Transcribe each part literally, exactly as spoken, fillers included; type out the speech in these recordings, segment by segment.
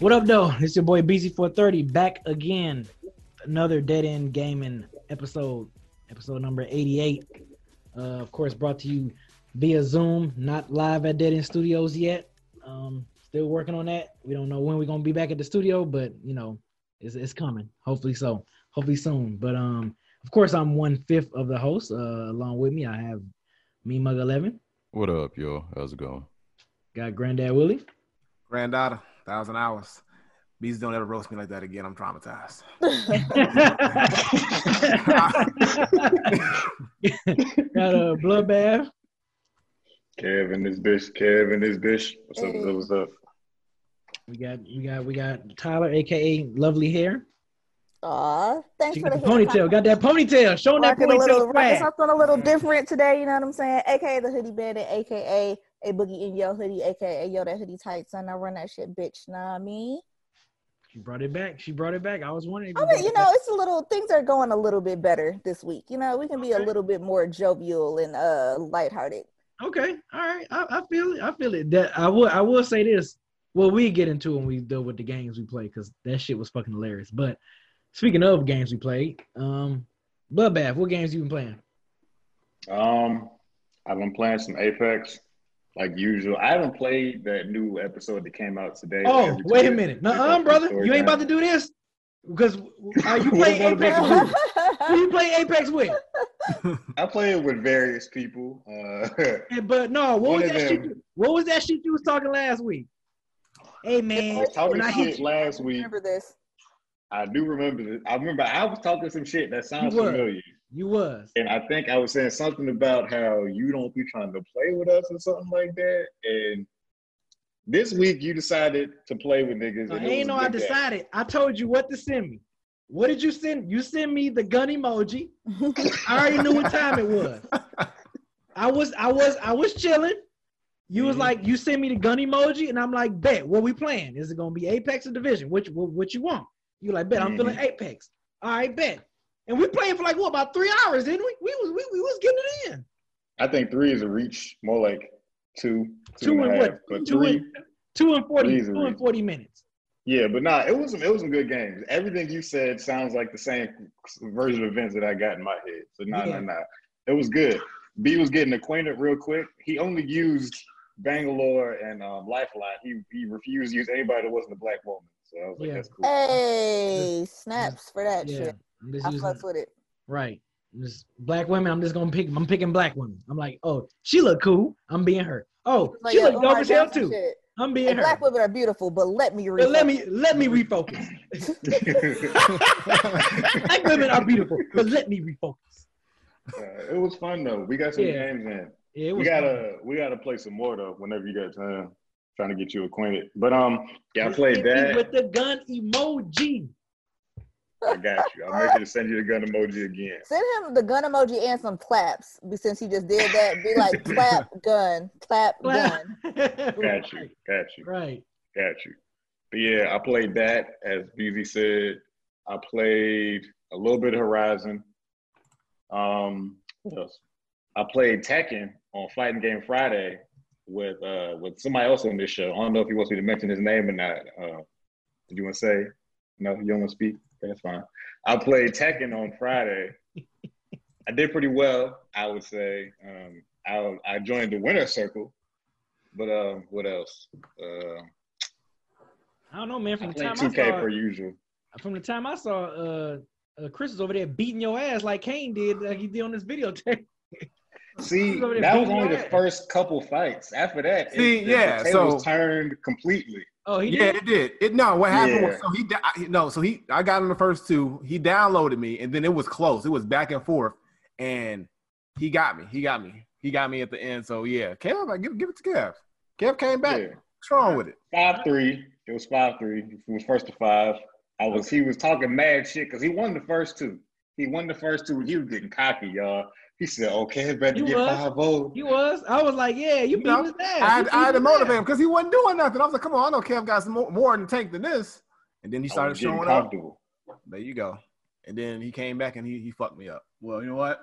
What up, though? It's your boy B Z four thirty back again. Another Dead End Gaming episode, episode number eighty-eight. Uh, of course, brought to you via Zoom, not live at Dead End Studios yet. Um, still working on that. We don't know when we're going to be back at the studio, but, you know, it's it's coming. Hopefully so. Hopefully soon. But, um, of course, I'm one-fifth of the host. Uh, along with me, I have me, Mug eleven. What up, y'all? How's it going? Got Granddad Willie. Granddaughter. Thousand hours. Bees, don't ever roast me like that again. I'm traumatized. Got a bloodbath. Kevin, this bitch. Kevin, this bitch. What's up? What's up? What's up? We got, we got, we got Tyler, aka Lovely Hair. Aw, thanks she for got the, the hair ponytail. Time. Got that ponytail. Showing that ponytail. Little, something a little different today. You know what I'm saying? Aka the hoodie bandit. Aka A Boogie in Yo hoodie, aka Yo that hoodie tight, son. I run that shit, bitch. Nah, I mean, she brought it back. She brought it back. I was wondering. I mean, you know, it's a little. Things are going a little bit better this week. You know, we can be okay. A little bit more jovial and uh lighthearted. Okay, all right. I, I feel it. I feel it. That I will. I will say this. Well, we get into when we deal with the games we play because that shit was fucking hilarious. But speaking of games we played, um, Bloodbath. What games you been playing? Um, I've been playing some Apex. Like usual. I haven't played that new episode that came out today. Oh, wait a minute. Nuh-uh, brother. You ain't about to do this? Because are you playing Apex with? Who you play Apex with? I play it with various people. Uh, but no, what was that shit you, what was that shit you was talking last week? Hey, man. I was talking shit last week. I remember this. I do remember this. I remember I was talking some shit that sounds familiar. You was. And I think I was saying something about how you don't be trying to play with us or something like that. And this week you decided to play with niggas. I ain't know I decided. I told you what to send me. What did you send? You sent me the gun emoji. I already knew what time it was. I was I was I was chilling. You was mm-hmm. like, you sent me the gun emoji, and I'm like, bet, what we playing? Is it gonna be Apex or Division? Which what, what you want? You like, bet, I'm mm-hmm. feeling Apex. All right, bet. And we played for like what about three hours, didn't we? We was we, we was getting it in. I think three is a reach, more like two, two, two and, and a half, what? But two three, and two and forty, two and forty minutes. Yeah, but nah, it was some, it was some good games. Everything you said sounds like the same version of events that I got in my head. So nah, yeah. nah, nah, it was good. B was getting acquainted real quick. He only used Bangalore and um, Lifeline. He he refused to use anybody that wasn't a black woman. So I was like, yeah. That's cool. Hey, snaps for that yeah. shit. I'm just I using, fucks with it. Right. Just black women, I'm just gonna pick I'm picking black women. I'm like, oh, she look cool. I'm being her. Oh, like, she yeah, look dope as hell too. Shit. I'm being and her. Black women are beautiful, but let me refocus. But let me let me refocus. Black women are beautiful, but let me refocus. Uh, it was fun though. We got some yeah. games in. Yeah, it was we gotta fun. we gotta play some more though whenever you got time. Trying to get you acquainted. But um yeah, I played that with the gun emoji. I got you. I'll make sure to send you the gun emoji again. Send him the gun emoji and some claps since he just did that. Be like, clap, gun, clap, clap. gun. Got you. Got you. Right. Got you. But yeah, I played that, as B Z said. I played a little bit of Horizon. Um, what else? I played Tekken on Flight and Game Friday with uh, with somebody else on this show. I don't know if he wants me to mention his name or not. Uh, did you want to say? No? You don't want to speak? That's fine. I played Tekken on Friday. I did pretty well, I would say. Um, I I joined the winner circle, but uh, what else? Uh, I don't know, man. From the time I saw, per usual. From the time I saw uh, uh, Chris is over there beating your ass like Kane did, like he did on this video. See, that was only the first couple fights. After that, see, it, yeah, the tables so turned completely. Oh, he yeah, did? it did. It no, what happened yeah. was so he no, so he I got him the first two. He downloaded me, and then it was close. It was back and forth, and he got me. He got me. He got me at the end. So yeah, Kev, I give give it to Kev. Kev came back. Yeah. What's wrong with it? Five three. It was five three. It was first to five. I was. Okay. He was talking mad shit because he won the first two. He won the first two. He was getting cocky, y'all. He said, okay, better get five oh. He was. I was like, yeah, you beat you know, his ass. I, I had to motivate him because he wasn't doing nothing. I was like, come on, I know Kev got some more, more in the tank than this. And then he started showing up. There you go. And then he came back and he he fucked me up. Well, you know what?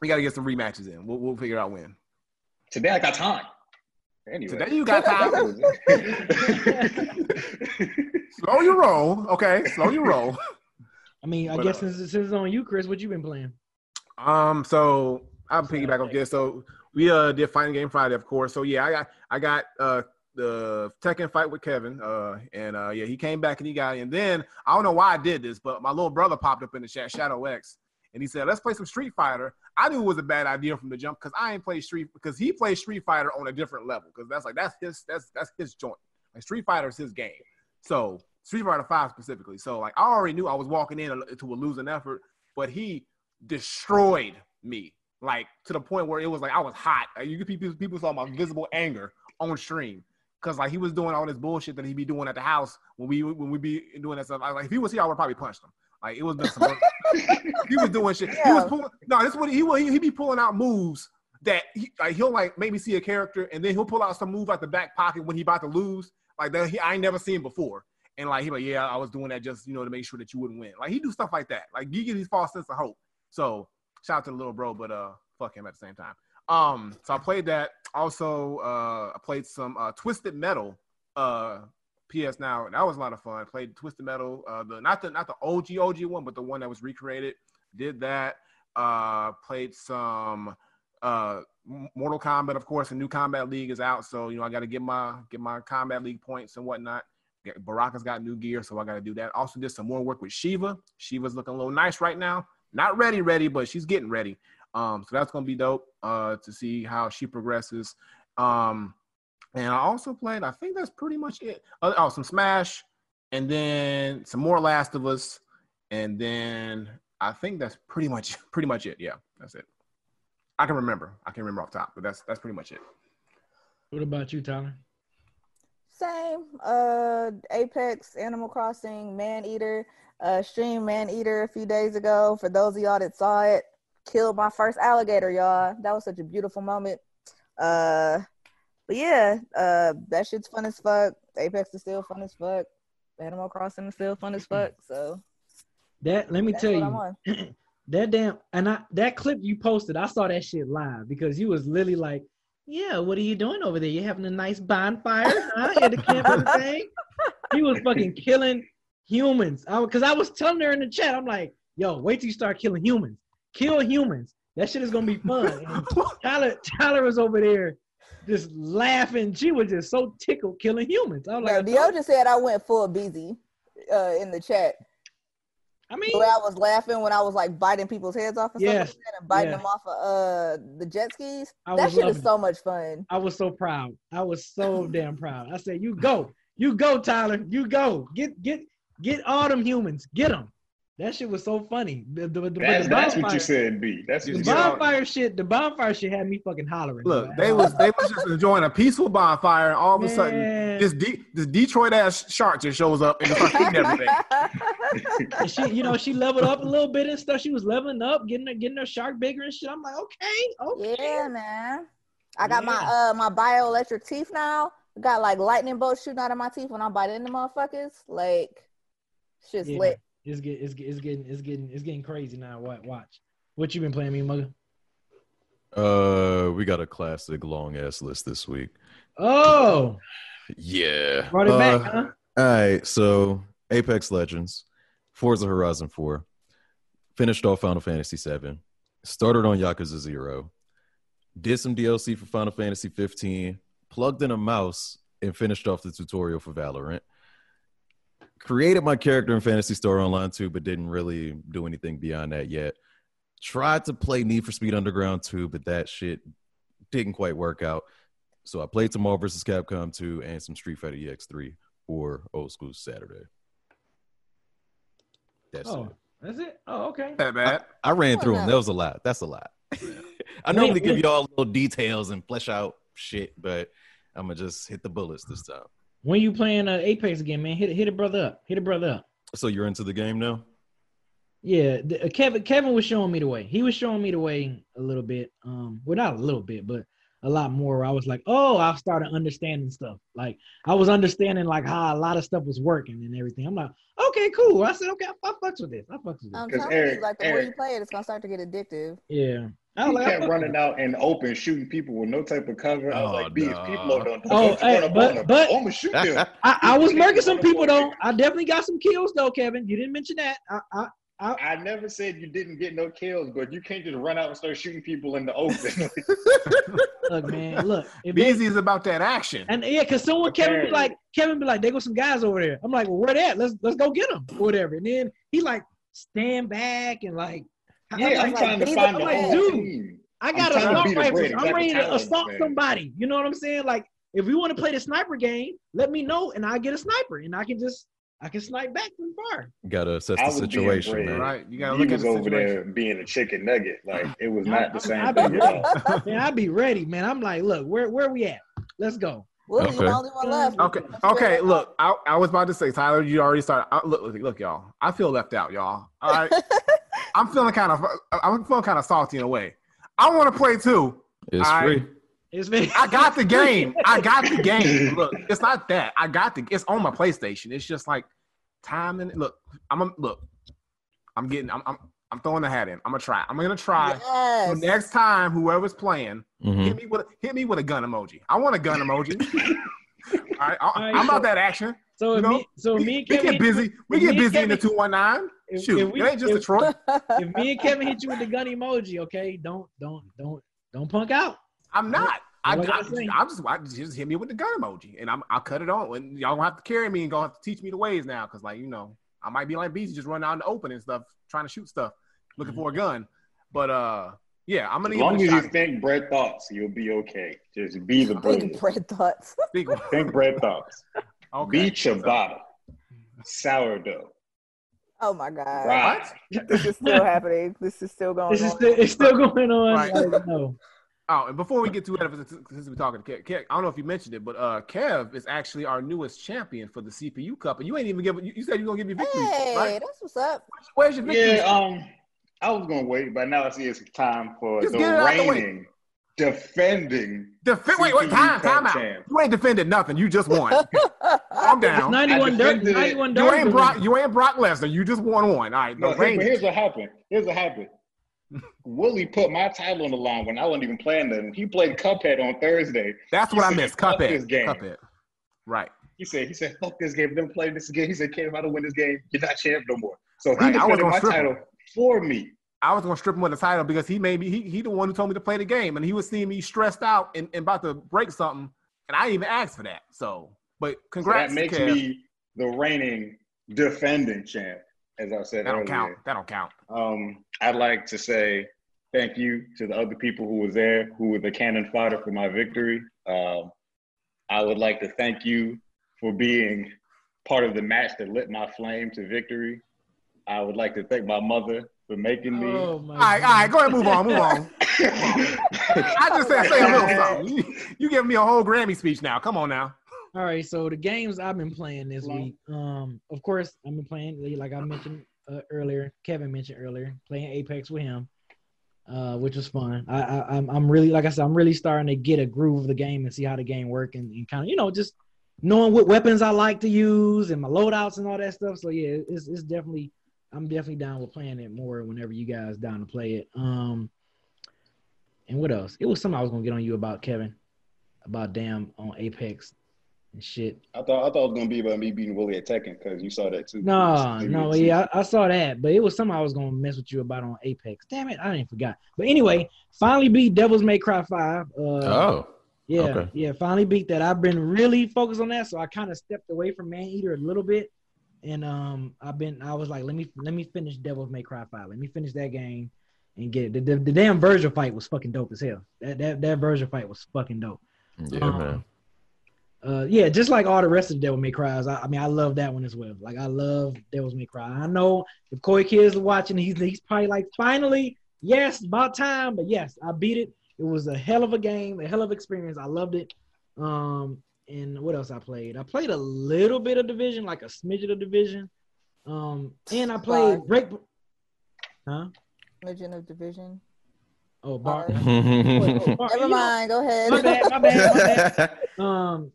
We got to get some rematches in. We'll, we'll figure out when. Today I got time. Anyway. Today you got time. Slow your roll. Okay, slow your roll. I mean, I but, guess uh, since, since it's on you, Chris, what you been playing? Um, so I'll piggyback on this. So we uh did Fighting Game Friday, of course. So yeah, I got I got uh the Tekken fight with Kevin. Uh and uh yeah, he came back and he got and then I don't know why I did this, but my little brother popped up in the chat, Shadow X, and he said, let's play some Street Fighter. I knew it was a bad idea from the jump because I ain't played Street because he plays Street Fighter on a different level. Because that's like that's his that's that's his joint. Like Street Fighter is his game. So Street Fighter Five specifically. So like I already knew I was walking in to a losing effort, but he destroyed me, like to the point where it was like I was hot. Like, you people, people saw my visible anger on stream because like he was doing all this bullshit that he'd be doing at the house when we when we be doing that stuff. I, like if he was here, I would probably punch him. Like it was some he was doing shit. Yeah. He was pulling. No, this is what he would. He, he be pulling out moves that he, like he'll like maybe see a character and then he'll pull out some move out the back pocket when he about to lose. Like that he I ain't never seen before. And like he like yeah, I was doing that just you know to make sure that you wouldn't win. Like he do stuff like that. Like you get these false sense of hope. So shout out to the little bro, but uh, fuck him at the same time. Um, so I played that. Also, uh, I played some uh, Twisted Metal, uh, P S Now, and that was a lot of fun. I played Twisted Metal, uh, the not the not the O G O G one, but the one that was recreated. Did that. Uh, played some uh, Mortal Kombat, of course. A new Combat League is out, so you know I got to get my get my Combat League points and whatnot. Baraka's got new gear, so I got to do that. Also, did some more work with Shiva. Shiva's looking a little nice right now. Not ready, ready, but she's getting ready. Um, so that's going to be dope uh, to see how she progresses. Um, and I also played, I think that's pretty much it. Oh, oh, some Smash, and then some more Last of Us, and then I think that's pretty much pretty much it. Yeah, that's it. I can remember. I can remember off top, but that's that's pretty much it. What about you, Tyler? Same. Uh, Apex, Animal Crossing, Maneater. Uh, stream Maneater a few days ago. For those of y'all that saw it, killed my first alligator, y'all. That was such a beautiful moment. Uh, but yeah, uh, that shit's fun as fuck. Apex is still fun as fuck. Animal Crossing is still fun as fuck. So that let me tell you, that damn and I that clip you posted, I saw that shit live because you was literally like, yeah, what are you doing over there? You having a nice bonfire, huh? At the camp and thing. He was fucking killing humans, because I, I was telling her in the chat, I'm like, yo, wait till you start killing humans. Kill humans. That shit is going to be fun. And Tyler, Tyler was over there just laughing. She was just so tickled killing humans. I was like, yeah, Dio just said I went full busy uh, in the chat. I mean, where I was laughing when I was like biting people's heads off and, yes, stuff like that and biting, yes, them off of uh, the jet skis. I that shit is so much fun. I was so proud. I was so damn proud. I said, you go. You go, Tyler. You go. Get, get. Get all them humans. Get them. That shit was so funny. The, the, the, that's, the that's what you said, B. That's what the you bonfire said. Shit. The bonfire shit had me fucking hollering. Look, man. they was they was just enjoying a peaceful bonfire, and all of a, man, sudden, this De- this Detroit ass shark just shows up and starts eating everything. And she, you know, she leveled up a little bit and stuff. She was leveling up, getting her, getting her shark bigger and shit. I'm like, okay, okay. Yeah, man. I got, yeah, my uh my bioelectric teeth now. Got like lightning bolts shooting out of my teeth when I'm biting the motherfuckers, like. Shit's, yeah, lit. It's getting, it's, it's getting, it's getting, it's getting crazy now. What? Watch. What you been playing, me mugger? Uh, we got a classic long ass list this week. Oh. Yeah. Brought it uh, back, huh? All right. So Apex Legends. Forza Horizon four, finished off Final Fantasy seven, started on Yakuza zero, did some D L C for Final Fantasy fifteen, plugged in a mouse, and finished off the tutorial for Valorant. Created my character in Phantasy Star Online two, but didn't really do anything beyond that yet. Tried to play Need for Speed Underground two, but that shit didn't quite work out. So I played some Marvel versus. Capcom two and some Street Fighter E X three or Old School Saturday. That's oh, it. That's it? Oh, okay. That bad. I, I ran oh, through no. them. That was a lot. That's a lot. I normally give you all little details and flesh out shit, but I'm going to just hit the bullets this time. When you playing uh, Apex again, man, hit hit a brother up. Hit a brother up. So you're into the game now? Yeah, the, uh, Kevin Kevin was showing me the way. He was showing me the way a little bit. Um, well, not a little bit, but a lot more. I was like, oh, I started understanding stuff. Like, I was understanding, like, how a lot of stuff was working and everything. I'm like, okay, cool. I said, okay, I, I fucks with this. I fucks with this. I'm telling Eric, you, like, the Eric, more you play it, it's going to start to get addictive. Yeah. I was he like, kept running out and open, shooting people with no type of cover. I was oh, like, B, no. if people don't, don't oh, hey, but, but I'm going to shoot them. I, I was murking some people, though. I definitely got some kills, though, Kevin. You didn't mention that. I, I I, I never said you didn't get no kills, but you can't just run out and start shooting people in the open. Look, man, look. B Z is about that action. And yeah, because someone, Kevin be like, Kevin be like, there go some guys over there. I'm like, well, where they at? Let's, let's go get them or whatever. And then he like, stand back and like. Yeah, I'm, I'm trying like, to find I'm the like, whole dude, team. I got an assault rifle. I'm ready to assault man. somebody. You know what I'm saying? Like, if we want to play the sniper game, let me know and I get a sniper and I can just. I can snipe back from far. You gotta assess the situation, man. Right? You gotta he look at the situation. Over there being a chicken nugget, like it was I, not the same I, thing. I, man, I'd be ready, man. I'm like, look, where where we at? Let's go. Well, okay. Okay. okay, okay. Look, I, I was about to say, Tyler, you already started. I, look, look, look, y'all. I feel left out, y'all. All right, I'm feeling kind of, I'm feeling kind of salty in a way. I want to play too. It's I, free. It's been- I got the game. I got the game. Look, it's not that. I got the. It's on my PlayStation. It's just like time and look. I'm a, look. I'm getting. I'm. I'm. I'm throwing the hat in. I'm gonna try. I'm gonna try. Yes. So next time, whoever's playing, mm-hmm. hit me with. Hit me with a gun emoji. I want a gun emoji. All right. I, All right I'm so, about that action. So you know? me, so me and Kevin we get busy. We get busy Kevin, in the two one nine. Shoot, if we, it ain't just if, Detroit. If me and Kevin hit you with the gun emoji, okay, don't don't don't don't punk out. I'm not. I, I, I, I just I just hit me with the gun emoji, and I'm I'll cut it on. And y'all gonna have to carry me and gonna have to teach me the ways now, cause like you know I might be like B Z, just running out in the open and stuff, trying to shoot stuff, looking mm-hmm. for a gun. But uh, yeah, I'm gonna. As long as you think Brett thoughts, you'll be okay. Just be the Brett. Brett thoughts. Think, think Brett thoughts. Okay. Be ciabatta, sourdough. Oh my God! Right. What? This is still happening. This is still going. This is on. Still, it's still going on. Right. Like, no. Oh, and before we get to it, since we're talking to Kev, Kev, I don't know if you mentioned it, but uh, Kev is actually our newest champion for the C P U Cup, and you ain't even giving. You, you said you're gonna give me victory. Hey, right? That's what's up. Where's your victory? Yeah, um, I was gonna wait, but now I see it's time for Just the reigning. Defending. Def- wait, wait, time, time out. Champ. You ain't defended nothing. You just won. Calm down. ninety-one dirt, ninety-one dirt. You ain't Brock. You ain't Brock Lesnar. You just won one. All right. No, here, but here's what happened. Here's what happened. Willie put my title on the line when I wasn't even playing nothing. He played Cuphead on Thursday. That's he what said, I missed. Cuphead. This game. Cuphead. Right. He said, he said, fuck this game. Then play this game. He said, Kev, if I don't win this game, you're not champ no more. So right. he defended my title him. for me. I was going to strip him of the title because he made me, he, he the one who told me to play the game. And he was seeing me stressed out and, and about to break something. And I even asked for that. So, but congrats. So that makes Kev. me the reigning defending champ. As I said, that don't earlier. count. That don't count. Um, I'd like to say thank you to the other people who were there, who were the cannon fodder for my victory. Um, I would like to thank you for being part of the match that lit my flame to victory. I would like to thank my mother for making me. Oh my all right, God. all right, go ahead, move on, move on. I just said, say a little something. You give me a whole Grammy speech now. Come on now. All right, so the games I've been playing this Long. week, um, of course, I've been playing, like I mentioned uh, earlier, Kevin mentioned earlier, playing Apex with him, uh, which was fun. I, I, I'm I'm really, like I said, I'm really starting to get a groove of the game and see how the game works and, and kind of, you know, just knowing what weapons I like to use and my loadouts and all that stuff. So, yeah, it's it's definitely, I'm definitely down with playing it more whenever you guys down to play it. Um, and what else? It was something I was going to get on you about, Kevin, about damn on Apex. and shit. I thought I thought it was gonna be about me beating Willie at Tekken because you saw that too. No, no, yeah, I, I saw that, but it was something I was gonna mess with you about on Apex. Damn it, I didn't forget. But anyway, finally beat Devil's May Cry Five. Uh, oh, yeah, okay. yeah, finally beat that. I've been really focused on that, so I kind of stepped away from Maneater a little bit, and um, I've been I was like, let me let me finish Devil's May Cry Five. Let me finish that game and get it. The, the, the damn Virgil fight was fucking dope as hell. That that that Virgil fight was fucking dope. Yeah, um, man. Uh, yeah, just like all the rest of Devil May Cries, I, I mean, I love that one as well. Like, I love Devil May Cry. I know if Koi Kids are watching, he's he's probably like, finally, yes, about time. But yes, I beat it. It was a hell of a game, a hell of experience. I loved it. Um, and what else I played? I played a little bit of Division, like a smidget of Division. Um, and I played Bye. Break. Huh? Legend of Division. Oh, bar. oh, bar. Never mind. Go ahead. My bad. My bad. My bad. Um.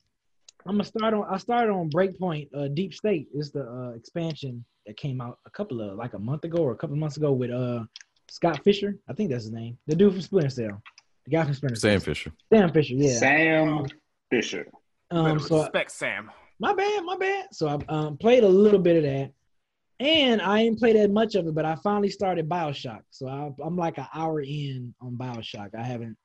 I'm gonna start on. I started on Breakpoint. Uh, Deep State is the uh, expansion that came out a couple of like a month ago or a couple of months ago with uh Scott Fisher. I think that's his name. The dude from Splinter Cell. The guy from Splinter Cell. Sam Fisher. Sam Fisher. Yeah. Sam Fisher. Um. So respect I, Sam. My bad. My bad. So I um, played a little bit of that, and I ain't played that much of it, but I finally started Bioshock. So I, I'm like an hour in on Bioshock. I haven't.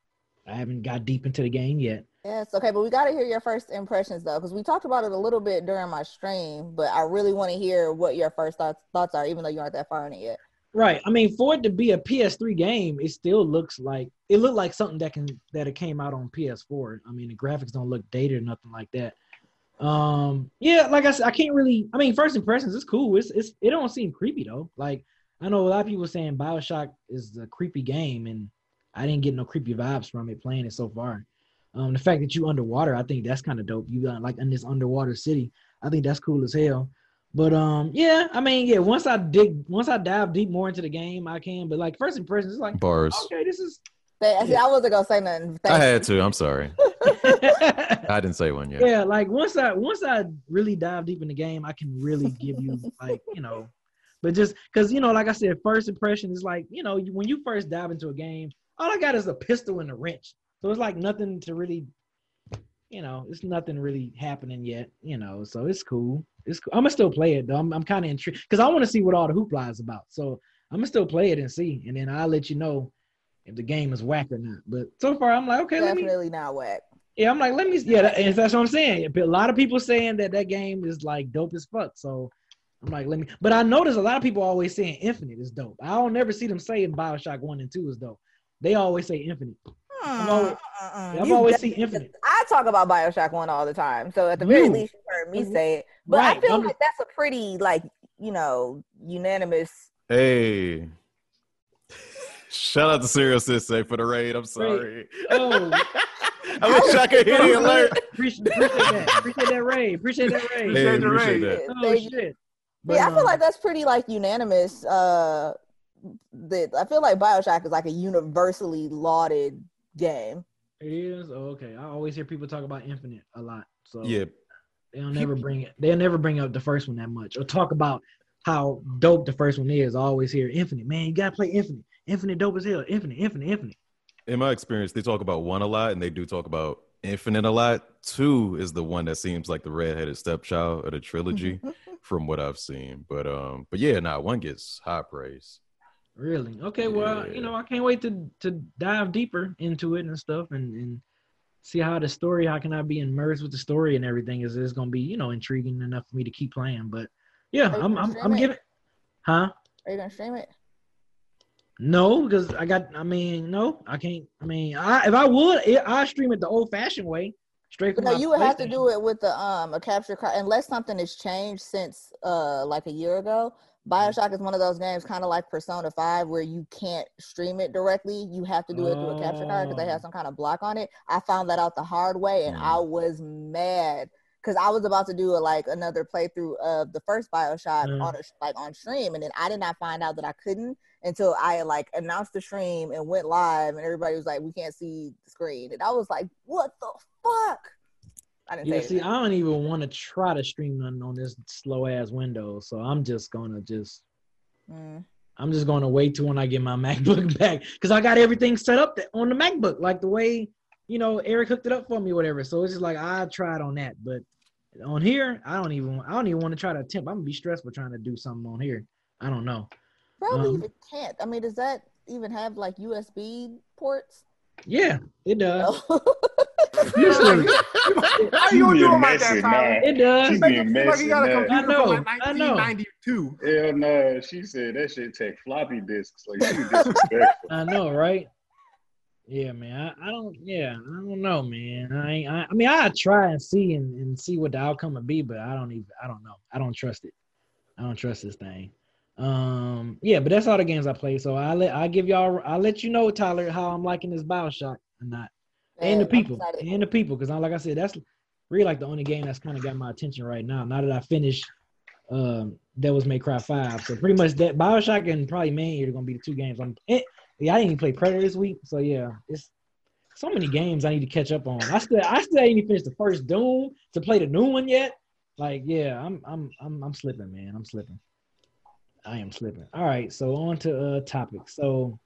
I haven't got deep into the game yet. Yes, okay, but we got to hear your first impressions, though, because we talked about it a little bit during my stream, but I really want to hear what your first thoughts thoughts are, even though you aren't that far in it yet. Right. I mean, for it to be a P S three game, it still looks like – it looked like something that can that it came out on P S four. I mean, the graphics don't look dated or nothing like that. Um, yeah, like I said, I can't really – I mean, first impressions, it's cool. It's, it's It don't seem creepy, though. Like, I know a lot of people saying Bioshock is a creepy game, and I didn't get no creepy vibes from it playing it so far. Um, the fact that you underwater, I think that's kind of dope. You got like in this underwater city, I think that's cool as hell. But um, yeah, I mean, yeah. Once I dig, once I dive deep more into the game, I can. But like first impressions, it's like bars. Okay, this is. I yeah. wasn't gonna say nothing. Thanks. I had to. I'm sorry. I didn't say one yet. Yeah, like once I once I really dive deep in the game, I can really give you like you know, but just because you know, like I said, first impression is like you know when you first dive into a game, all I got is a pistol and a wrench. So it's like nothing to really, you know, it's nothing really happening yet, you know, so it's cool. It's cool. I'm going to still play it, though. I'm, I'm kind of intrigued because I want to see what all the hoopla is about. So I'm going to still play it and see, and then I'll let you know if the game is whack or not. But so far, I'm like, okay, definitely let me. Definitely not whack. Yeah, I'm like, let me. Yeah, that, and that's what I'm saying. A lot of people saying that that game is like dope as fuck. So I'm like, let me. But I notice a lot of people always saying Infinite is dope. I don't never see them saying Bioshock one and two is dope. They always say Infinite. I'm always, uh-uh. I'm always see Infinite. I talk about Bioshock one all the time, so at the very you. least you heard me say it. But right. I feel I'm, like that's a pretty, like, you know, unanimous. Hey, shout out to Serial Sensei for the raid. I'm sorry. Oh. I wish I could hear the alert. Appreciate, appreciate that. Appreciate that raid. Appreciate that raid. Hey, appreciate the raid. That. Oh they, shit. But, yeah, um, I feel like that's pretty like unanimous. Uh, that I feel like Bioshock is like a universally lauded game. It is? Oh, okay. I always hear people talk about Infinite a lot. So yeah. They'll never bring it. They'll never bring up the first one that much or talk about how dope the first one is. I always hear Infinite. Man, you got to play Infinite. Infinite dope as hell. Infinite, Infinite, Infinite. In my experience, they talk about one a lot, and they do talk about Infinite a lot. Two is the one that seems like the redheaded stepchild of the trilogy from what I've seen. But um, but yeah, nah, one gets high praise. Really? Okay, well, yeah. you know, I can't wait to to dive deeper into it and stuff and, and see how the story, how can I be immersed with the story and everything is it's going to be, you know, intriguing enough for me to keep playing. But, yeah, I'm I'm, I'm giving – huh? Are you going to stream it? No, because I got – I mean, no, I can't – I mean, I, if I would, it, I'd stream it the old-fashioned way. Straight from no, you would have to do it with the um a capture card unless something has changed since uh like a year ago. Bioshock is one of those games, kind of like Persona five, where you can't stream it directly. You have to do it through a capture card because they have some kind of block on it. I found that out the hard way, and I was mad because I was about to do a, like another playthrough of the first Bioshock mm. on a, like on stream, and then I did not find out that I couldn't until I like announced the stream and went live, and everybody was like, "We can't see the screen," and I was like, "What the fuck?" I didn't yeah, see, that. I don't even want to try to stream nothing on this slow ass Windows, so I'm just gonna just, mm. I'm just gonna wait till when I get my MacBook back, cause I got everything set up on the MacBook, like the way you know Eric hooked it up for me, or whatever. So it's just like I tried on that, but On here, I don't even I don't even want to try to attempt. I'm gonna be stressed for trying to do something on here. I don't know. Probably um, even can't. I mean, does that even have like U S B ports? Yeah, it does. No. How you gonna do it like that, Tyler? It does. She's being messy, like man. I know. Like I know. nineteen ninety-two. Hell no. She said that shit take floppy disks. Like, she disrespectful. I know, right? Yeah, man. I, I don't. Yeah, I don't know, man. I ain't, I, I mean, I try and see and, and see what the outcome would be, but I don't even. I don't know. I don't trust it. I don't trust this thing. Um. Yeah, but that's all the games I play. So I let I give y'all. I let you know, Tyler, how I'm liking this Bioshock or not. And the people, and the people, because like I said, that's really like the only game that's kind of got my attention right now. Now that I finished um, Devil's May Cry Five, so pretty much that Bioshock and probably Maneater are gonna be the two games. I'm, it, yeah, I didn't even play Predator this week, so yeah, it's so many games I need to catch up on. I still, I still ain't even finished the first Doom to play the new one yet. Like, yeah, I'm, I'm, I'm, I'm slipping, man. I'm slipping. I am slipping. All right, so on to uh, topics. So.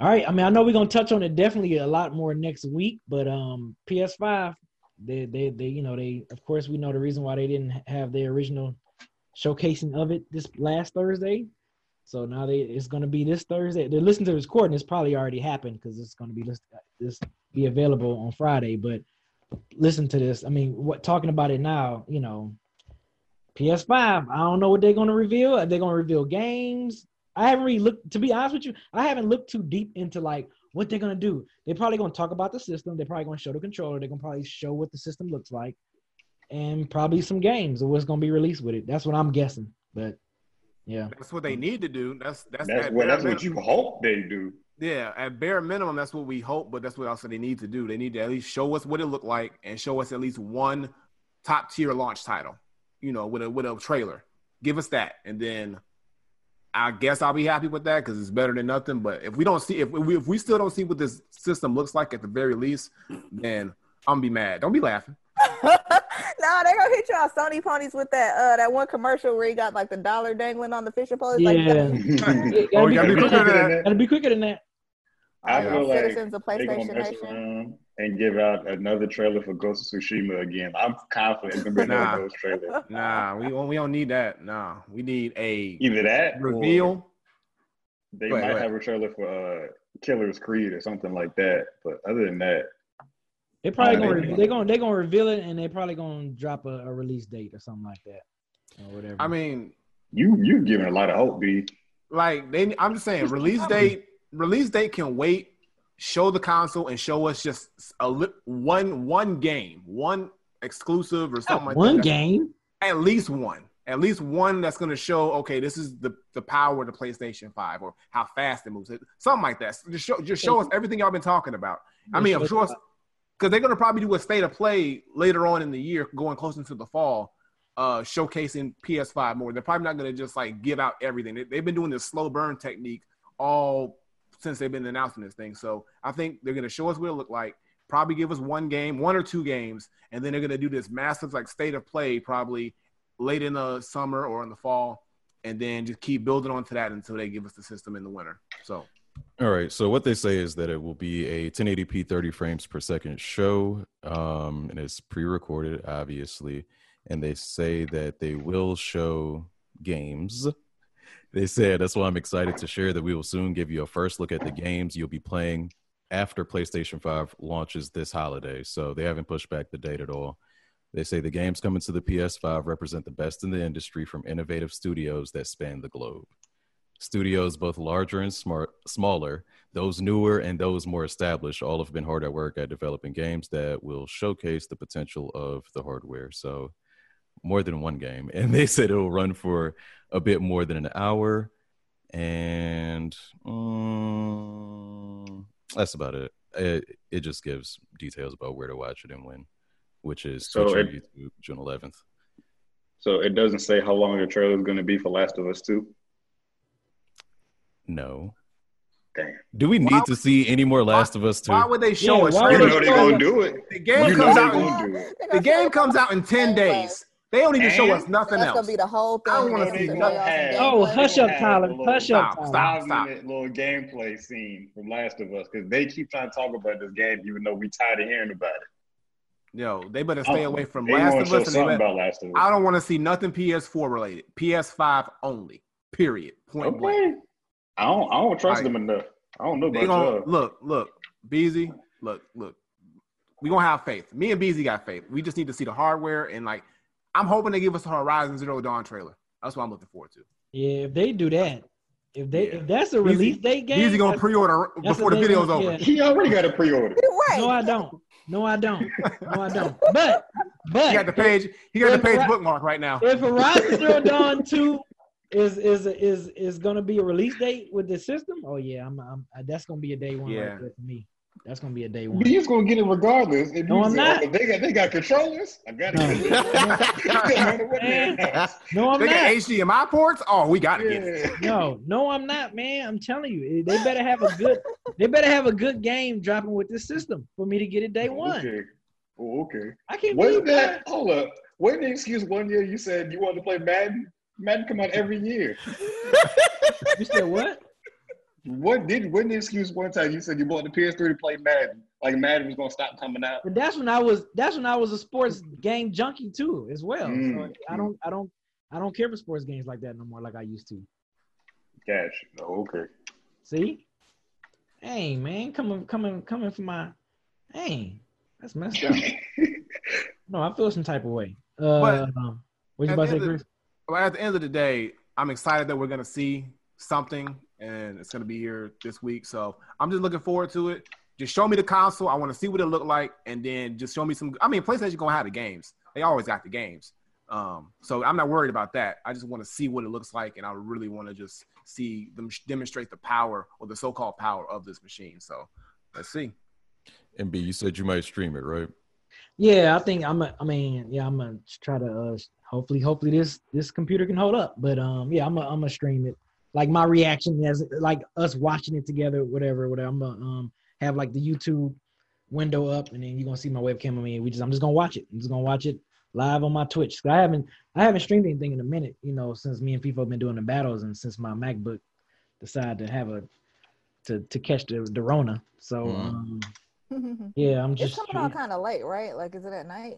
All right. I mean, I know we're gonna touch on it definitely a lot more next week, but um, P S five, they, they, they, you know, they. Of course, we know the reason why they didn't have their original showcasing of it this last Thursday. So now they, it's gonna be this Thursday. They're listening to the recording. It's probably already happened because it's gonna be this be available on Friday. But listen to this. I mean, what talking about it now? You know, P S five. I don't know what they're gonna reveal. Are they gonna reveal games? I haven't really looked, to be honest with you, I haven't looked too deep into like what they're going to do. They're probably going to talk about the system. They're probably going to show the controller. They're going to probably show what the system looks like and probably some games or what's going to be released with it. That's what I'm guessing, but yeah. That's what they need to do. That's that's, that's, what, that's what you hope they do. Yeah, at bare minimum, that's what we hope, but that's what also they need to do. They need to at least show us what it looked like and show us at least one top-tier launch title, you know, with a with a trailer. Give us that, and then – I guess I'll be happy with that because it's better than nothing. But if we don't see, if we if we still don't see what this system looks like at the very least, then I'm gonna be mad. Don't be laughing. No, they're gonna hit y'all Sony ponies with that uh, that one commercial where he got like the dollar dangling on the fishing pole. Yeah, gotta be quicker than that. I feel um, like citizens of PlayStation Nation. And give out another trailer for Ghost of Tsushima again. I'm confident it's gonna be another Ghost trailer. Nah, we we don't need that. Nah, we need a either that reveal. They wait, might wait. have a trailer for uh, Killer's Creed or something like that. But other than that, they probably gonna re- they gonna they gonna reveal it and they probably gonna drop a, a release date or something like that or whatever. I mean, you you giving a lot of hope, B. Like they, I'm just saying, release date release date can wait. Show the console and show us just a li- one one game, one exclusive or something like that. One game? At least one. At least one that's going to show, okay, this is the, the power of the PlayStation five or how fast it moves. Something like that. So just show, just show us everything y'all been talking about. I mean, of course, because they're going to probably do a state of play later on in the year, going close into the fall, uh, showcasing P S five more. They're probably not going to just, like, give out everything. They, they've been doing this slow burn technique all since they've been announcing this thing. So I think they're going to show us what it looked like, probably give us one game, one or two games, and then they're going to do this massive like state of play probably late in the summer or in the fall, and then just keep building onto that until they give us the system in the winter. So. All right. So what they say is that it will be a ten eighty p thirty frames per second show, um, and it's pre-recorded, obviously. And they say that they will show games. They said, that's why I'm excited to share that we will soon give you a first look at the games you'll be playing after PlayStation five launches this holiday. So they haven't pushed back the date at all. They say the games coming to the P S five represent the best in the industry from innovative studios that span the globe. Studios both larger and smart, smaller, those newer and those more established, all have been hard at work at developing games that will showcase the potential of the hardware. So more than one game. And they said it'll run for a bit more than an hour. And um, that's about it. it. It just gives details about where to watch it and when, which is so Twitch it, YouTube, June eleventh. So it doesn't say how long the trailer is going to be for Last of Us two? No. Damn. Do we need why, to see any more Last why, of Us two? Why would they show yeah, us? You know they're going to do it. The game you comes out. In, the game comes out in ten days. They don't even and show us nothing that's else. That's gonna be the whole thing. I don't want to see nothing. Have, oh, hush up, Tyler! Little, hush up, Tyler! Stop! Stop! Little gameplay scene from Last of Us because they keep trying to talk about this game, even though we tired of hearing about it. Yo, they better stay away from Last of Us. I don't want to see nothing P S four related. P S five only. Period. Point okay. blank. I don't. I don't trust right. them enough. I don't know about gonna, Look, look, B Z. Look, look. We gonna have faith. Me and B Z got faith. We just need to see the hardware and like. I'm hoping they give us a Horizon Zero Dawn trailer. That's what I'm looking forward to. Yeah, if they do that. If they yeah. if that's a release date game, he's gonna pre-order before the video's over. Yeah. He already got a pre-order. Right. No, I don't. No, I don't. No, I don't. But but he got the page. He got the page a, bookmark right now. If Horizon Zero Dawn Two is is is is gonna be a release date with this system, oh yeah, I'm, I'm that's gonna be a day one yeah. right there for me. That's gonna be a day one. But he's gonna get it regardless. If no, I'm say, not. Oh, they got they got controllers. I gotta no. get it. No, I'm they not. They got H D M I ports. Oh, we gotta yeah. get it. No, no, I'm not, man. I'm telling you, they better have a good. They better have a good game dropping with this system for me to get it day oh, one. Okay. Oh, okay. I can't believe that. Hold up. Wasn't the excuse one year you said you wanted to play Madden? Madden come out every year. You said what? What did when the excuse one time you said you bought the P S three to play Madden? Like Madden was gonna stop coming out. But that's when I was that's when I was a sports game junkie too, as well. Mm. So I don't I don't I don't care for sports games like that no more like I used to. Gosh, okay. See? Hey man, coming coming coming for my hey, that's messed up. No, I feel some type of way. Uh but what you about to say, Chris? Well, at the end of the day, I'm excited that we're gonna see something. And it's going to be here this week. So I'm just looking forward to it. Just show me the console. I want to see what it looked like. And then just show me some – I mean, PlayStation going to have the games. They always got the games. Um, so I'm not worried about that. I just want to see what it looks like, and I really want to just see them demonstrate the power or the so-called power of this machine. So let's see. And B, you said you might stream it, right? Yeah, I think I'm – I mean, yeah, I'm going to try to uh, – hopefully hopefully this this computer can hold up. But, um, yeah, I'm going to stream it. Like my reaction as like us watching it together, whatever, whatever. I'm gonna um, have like the YouTube window up, and then you're gonna see my webcam. I mean, we just I'm just gonna watch it. I'm just gonna watch it live on my Twitch. I haven't I haven't streamed anything in a minute, you know, since me and FIFA have been doing the battles, and since my MacBook decided to have a to to catch the, the Rona. So um, yeah, I'm just. It's coming out kind of late, right? Like, is it at night?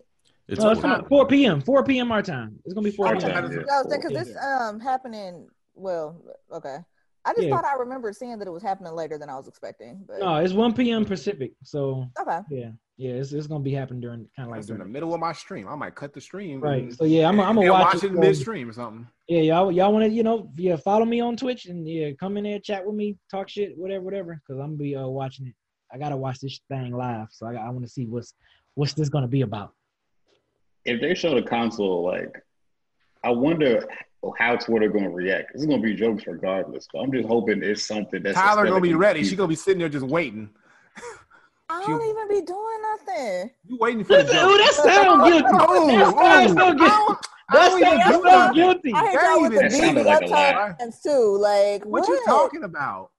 It's, no, it's coming out four p.m. four p.m. our time. It's gonna be four p.m. Because this um happening. Well, okay. I just yeah. thought I remembered seeing that it was happening later than I was expecting. But. No, it's one p.m. Pacific, so okay. Yeah, yeah, it's it's gonna be happening during kind of like during in the middle of my stream. I might cut the stream. Right. And, so yeah, I'm I'm gonna watch, watch it so, midstream or something. Yeah, y'all y'all want to you know yeah follow me on Twitch and yeah come in there chat with me talk shit whatever whatever because I'm gonna be uh, watching it. I gotta watch this thing live, so I I want to see what's what's this gonna be about. If they show the console, like, I wonder how Twitter going to react. It's going to be jokes regardless. But I'm just hoping it's something that's Tyler going to be ready. She's going to be sitting there just waiting. I don't she, even be doing nothing. You waiting for Listen, the joke. Oh, that sound guilty. Oh, that sounds so guilty. That sounds so guilty. I heard y'all with the B Z up top and Sue. Like, what? What you talking about?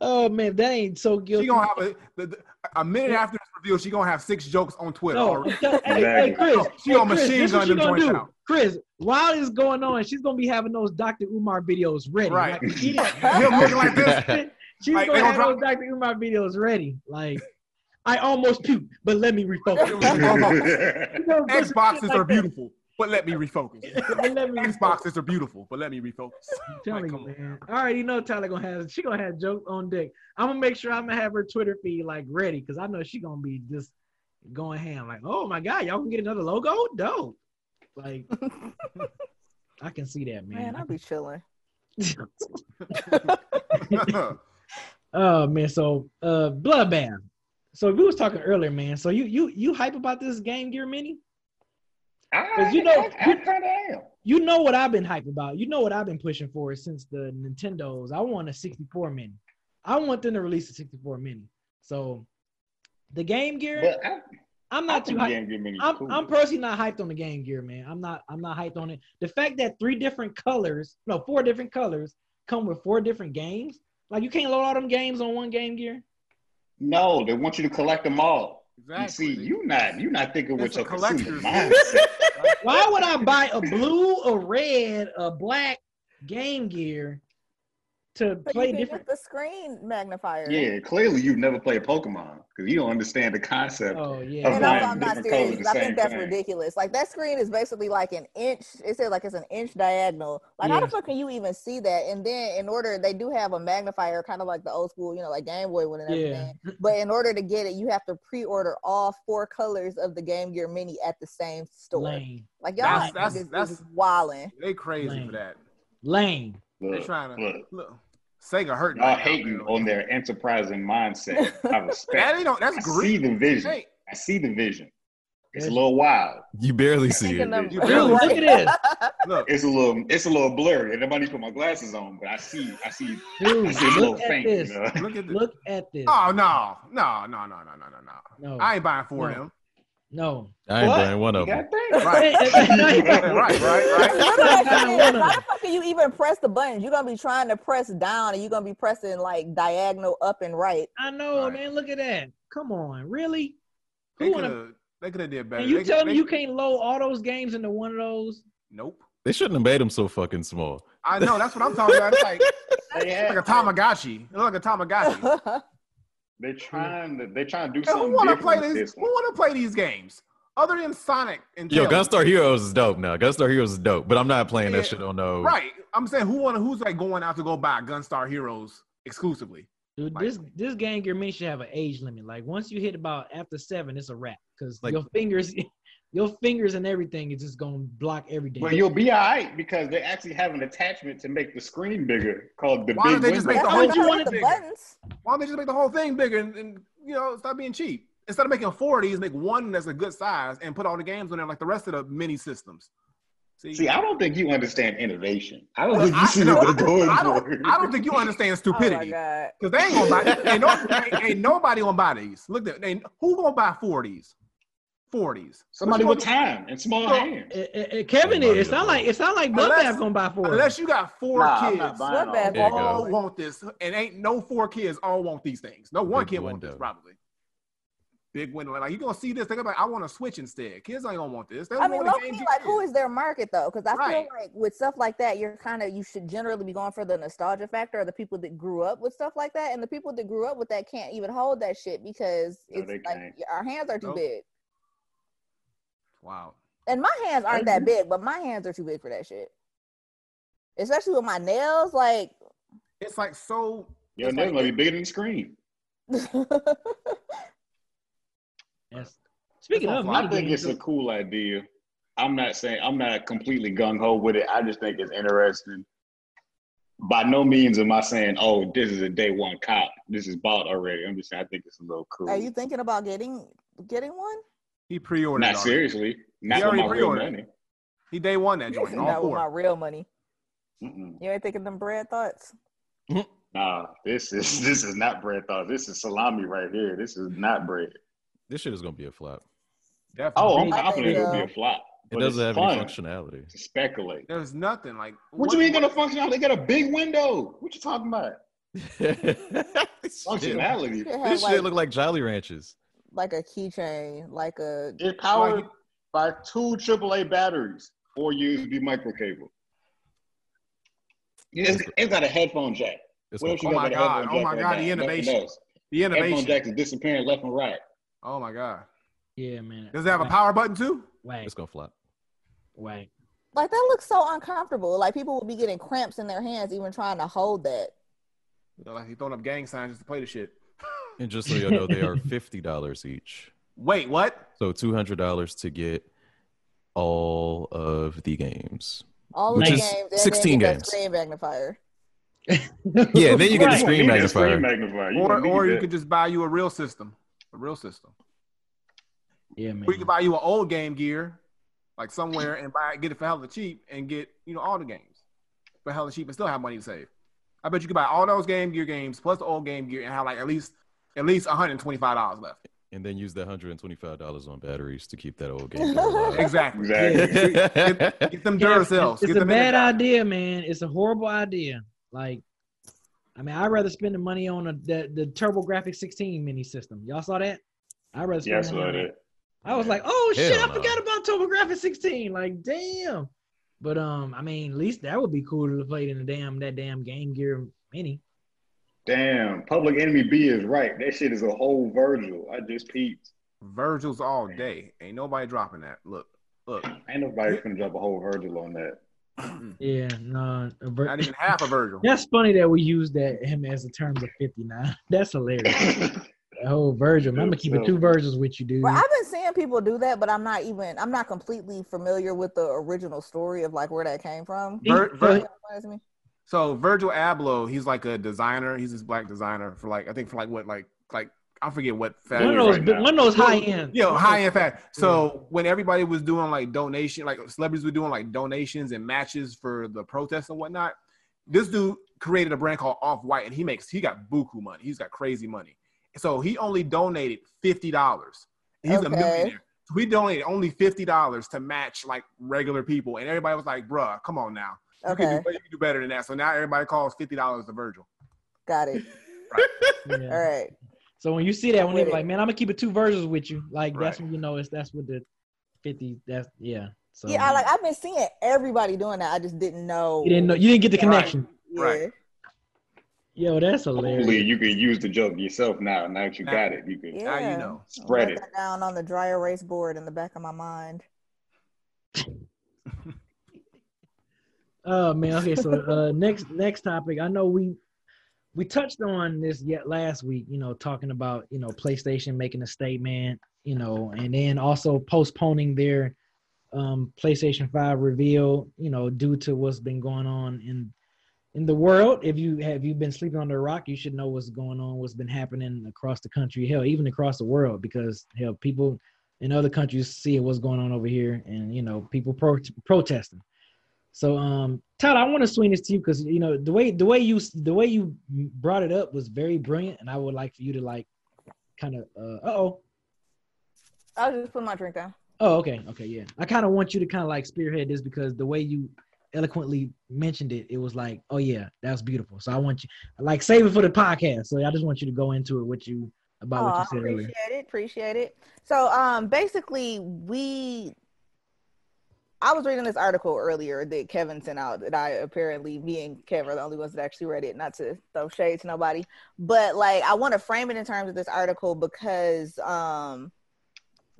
Oh, man, that ain't so guilty. She going to have a... The, the, A minute after this reveal, she's going to have six jokes on Twitter. No. Hey, hey, Chris. Oh, she hey, on Chris, machine gun them joints out. Chris, while this is going on, she's going to be having those Doctor Umar videos ready. Right. Like, he Him looking like this. She's like, going to have those it. Doctor Umar videos ready. Like, I almost puked, but let me refocus. You know, Xboxes like are beautiful, that. but let me refocus. let me Xboxes refocus. are beautiful, but let me refocus. I'm telling like, you, man. I already know Tyler going to have, she going to have jokes on deck. I'm going to make sure I'm going to have her Twitter feed like ready because I know she's going to be just going ham. Like, oh my God, y'all can get another logo? Dope. Like, I can see that, man. Man, I'll be chilling. Oh, man. So, uh, Bloodbath. So, we was talking earlier, man. So, you you you hype about this Game Gear Mini? I, you know, I, I, I kind of am. You know what I've been hype about. You know what I've been pushing for since the Nintendo's. I want a sixty-four Mini. I want them to release a sixty-four Mini. So the Game Gear, I, I'm not I too hyped. I'm, cool. I'm personally not hyped on the Game Gear, man. I'm not. I'm not hyped on it. The fact that three different colors, no, four different colors, come with four different games. Like, you can't load all them games on one Game Gear. No, they want you to collect them all. Exactly. You see, you not you not thinking it's with your collector's mindset. Why would I buy a blue, a red, a black Game Gear to so play you can different. Get the screen magnifier. Yeah, clearly you've never played Pokemon because you don't understand the concept. Oh yeah, of and I'm, I'm not serious. I think that's thing. ridiculous. Like that screen is basically like an inch. It says like it's an inch diagonal. Like yeah. how the fuck can you even see that? And then in order, they do have a magnifier, kind of like the old school, you know, like Game Boy one and everything. Yeah. But in order to get it, you have to pre-order all four colors of the Game Gear Mini at the same store. Lame. Like y'all, that's that's, that's wilding. They crazy Lame. for that. Lame. Look, They're trying to look. look. Sega hurt. Y'all hating on their enterprising mindset. I respect. that ain't, that's I great. see the vision. Hey. I see the vision. It's a little wild. You barely see it. Them. You barely look at it. Look, it's a little, it's a little blurry. Everybody put my glasses on, but I see, I see, Dude, I see a little faint. You know? Look at this. Look at this. Oh no, no, no, no, no, no, no, no. I ain't buying four no. of them. No. I ain't what? buying one of them. Right. right, right, right. right. Why the fuck do you even press the button? You're going to be trying to press down and you're going to be pressing like diagonal up and right. I know, right. man. Look at that. Come on. Really? They Who wanna... They could have did better. And you they, tell me you can't load all those games into one of those? Nope. They shouldn't have made them so fucking small. I know. That's what I'm talking about. It's like, it's like a Tamagotchi. It's like a Tamagotchi. They're trying to they're trying to do yeah, something. Who wanna play this, this who wanna play these games? Other than Sonic and Yo, Tales. Gunstar Heroes is dope now. Gunstar Heroes is dope, but I'm not playing yeah, that shit on no Right. I'm saying who wanna who's like going out to go buy Gunstar Heroes exclusively? Dude, like, this this Game Gear Mini should have an age limit. Like once you hit about after seven, it's a wrap. Cause like, your fingers your fingers and everything is just gonna block everything. Well, you'll be all right because they actually have an attachment to make the screen bigger called the Why big window. Why don't they just make the whole thing bigger and, and you know stop being cheap? Instead of making four of these, make one that's a good size and put all the games on there like the rest of the mini systems. See, See I don't think you understand innovation. I don't think you see what they're going for. I don't think you understand stupidity. Because oh they ain't gonna buy ain't, no, ain't nobody gonna buy these. Look at they who gonna buy four of these? forties. Somebody with time and small hands. Uh, uh, Kevin, is. It's not like it's not like Bloodbath gonna buy four. Unless you got four nah, kids, Bloodbath all, all want this, and ain't no four kids all want these things. No one Big kid wants this, probably. Big window, like you gonna see this? They're gonna be like, I want to Switch instead. Kids ain't gonna want this. They I mean, want the game like, who is their market though? Because I right. feel like with stuff like that, you're kind of you should generally be going for the nostalgia factor of the people that grew up with stuff like that, and the people that grew up with that can't even hold that shit because no, it's like our hands are too nope. big. Wow. And my hands aren't that big, but my hands are too big for that shit. Especially with my nails, like it's like so. Your nails might be bigger than the screen. Yes. Speaking of, I think it's a cool idea. I'm not saying I'm not completely gung ho with it. I just think it's interesting. By no means am I saying, oh, this is a day one cop. This is bought already. I'm just saying I think it's a little cool. Are you thinking about getting getting one? He pre-ordered. Not seriously. Not he already pre-ordered. He day one that joint. Not with my real money. Mm-mm. You ain't thinking them bread thoughts? Nah, this is this is not bread thoughts. This is salami right here. This is not bread. This shit is gonna be a flop. Definitely. Oh, I'm confident it'll be a flop. It doesn't have any functionality. To speculate. There's nothing like. What, what you mean gonna functionality? They got a big window. What you talking about? Functionality. This shit look like Jolly Ranchers. Like a keychain, like a. It's powered by two triple A batteries or U S B micro cable. It's, it's got a headphone jack. It's what oh, my got God. Headphone oh my jack God! Oh my God! The innovation. The innovation. Headphone jack is disappearing left and right. Oh my God! Yeah, man. Does it have Wait. a power button too? Wait. It's gonna flop. Wait. Like that looks so uncomfortable. Like people will be getting cramps in their hands even trying to hold that. You know, like you throwing up gang signs just to play the shit. And just so you know, they are fifty dollars each. Wait, what? So two hundred dollars to get all of the games. All of the games. sixteen games. Screen magnifier. Yeah, then you right. get the screen magnifier. Screen magnifier. You or or you could just buy you a real system. A real system. Yeah, man. Or you could buy you an old Game Gear, like somewhere, and buy get it for hella cheap and get, you know, all the games for hella cheap and still have money to save. I bet you could buy all those Game Gear games plus the old Game Gear and have like at least At least one hundred twenty-five dollars left. And then use the one hundred twenty-five dollars on batteries to keep that old game alive. Exactly. Exactly. Get, get them Duracells. It's, it's a bad idea, man. It's a horrible idea. Like, I mean, I'd rather spend the money on a, the, the TurboGrafx sixteen mini system. Y'all saw that? I'd rather spend yeah, I saw that. I was like, oh, Hell shit, no. I forgot about TurboGrafx sixteen. Like, damn. But um, I mean, at least that would be cooler to play than the damn that damn Game Gear Mini. Damn, Public Enemy B is right. That shit is a whole Virgil. I just peeped. Virgil's all day. Ain't nobody dropping that. Look, look. Ain't nobody finna drop a whole Virgil on that. Yeah, no. Vir- Not even half a Virgil. That's funny that we use that him as a terms of fifty-nine. That's hilarious. That whole Virgil. I'm gonna keep it two Virgils with you, dude. Well, I've been seeing people do that, but I'm not even. I'm not completely familiar with the original story of like where that came from. Vir- Vir- so Virgil Abloh, he's like a designer. He's this black designer for like I think for like what like like I forget what fashion. One of those, right one of those high end. Yeah, you know, high end fashion. So yeah. When everybody was doing like donation, like celebrities were doing like donations and matches for the protests and whatnot, this dude created a brand called Off White, and he makes he got buku money. He's got crazy money. So he only donated fifty dollars. He's okay. a millionaire. So he donated only fifty dollars to match like regular people. And everybody was like, bruh, come on now. You, okay. can, do, you can do better than that. So now everybody calls fifty dollars to Virgil. Got it. Right. Yeah. All right. So when you see that, when they're like, man, I'm going to keep it two Virgils with you. Like, right. that's when you know it's that's what the fifty, that's, yeah. So, yeah, I, like, I've been seeing everybody doing that. I just didn't know. You didn't know. You didn't get the connection. Right. Yeah. right. Yo, that's hilarious. Hopefully you can use the joke yourself now. Now that you now, got it, you can yeah. now you know. Spread it. That down on the dry erase board in the back of my mind. Oh man, okay. So uh, next next topic. I know we we touched on this yet last week. You know, talking about you know PlayStation making a statement. You know, and then also postponing their um, PlayStation five reveal. You know, due to what's been going on in. In the world, if you have you been sleeping on the rock, you should know what's going on, what's been happening across the country, hell, even across the world, because hell, people in other countries see what's going on over here, and you know, people pro- protesting. So, um, Todd, I want to swing this to you because you know the way the way you the way you brought it up was very brilliant, and I would like for you to like kind of uh oh. I'll just put my drink down. Oh, okay, okay, yeah. I kind of want you to kind of like spearhead this because the way you. Eloquently mentioned it, it was like, oh yeah, that was beautiful. So I want you, like, save it for the podcast. So I just want you to go into it with you about oh, what you said appreciate earlier. Appreciate it, appreciate it. So um, basically, we, I was reading this article earlier that Kevin sent out that I apparently, me and Kevin are the only ones that actually read it, not to throw shade to nobody. But like, I want to frame it in terms of this article because um,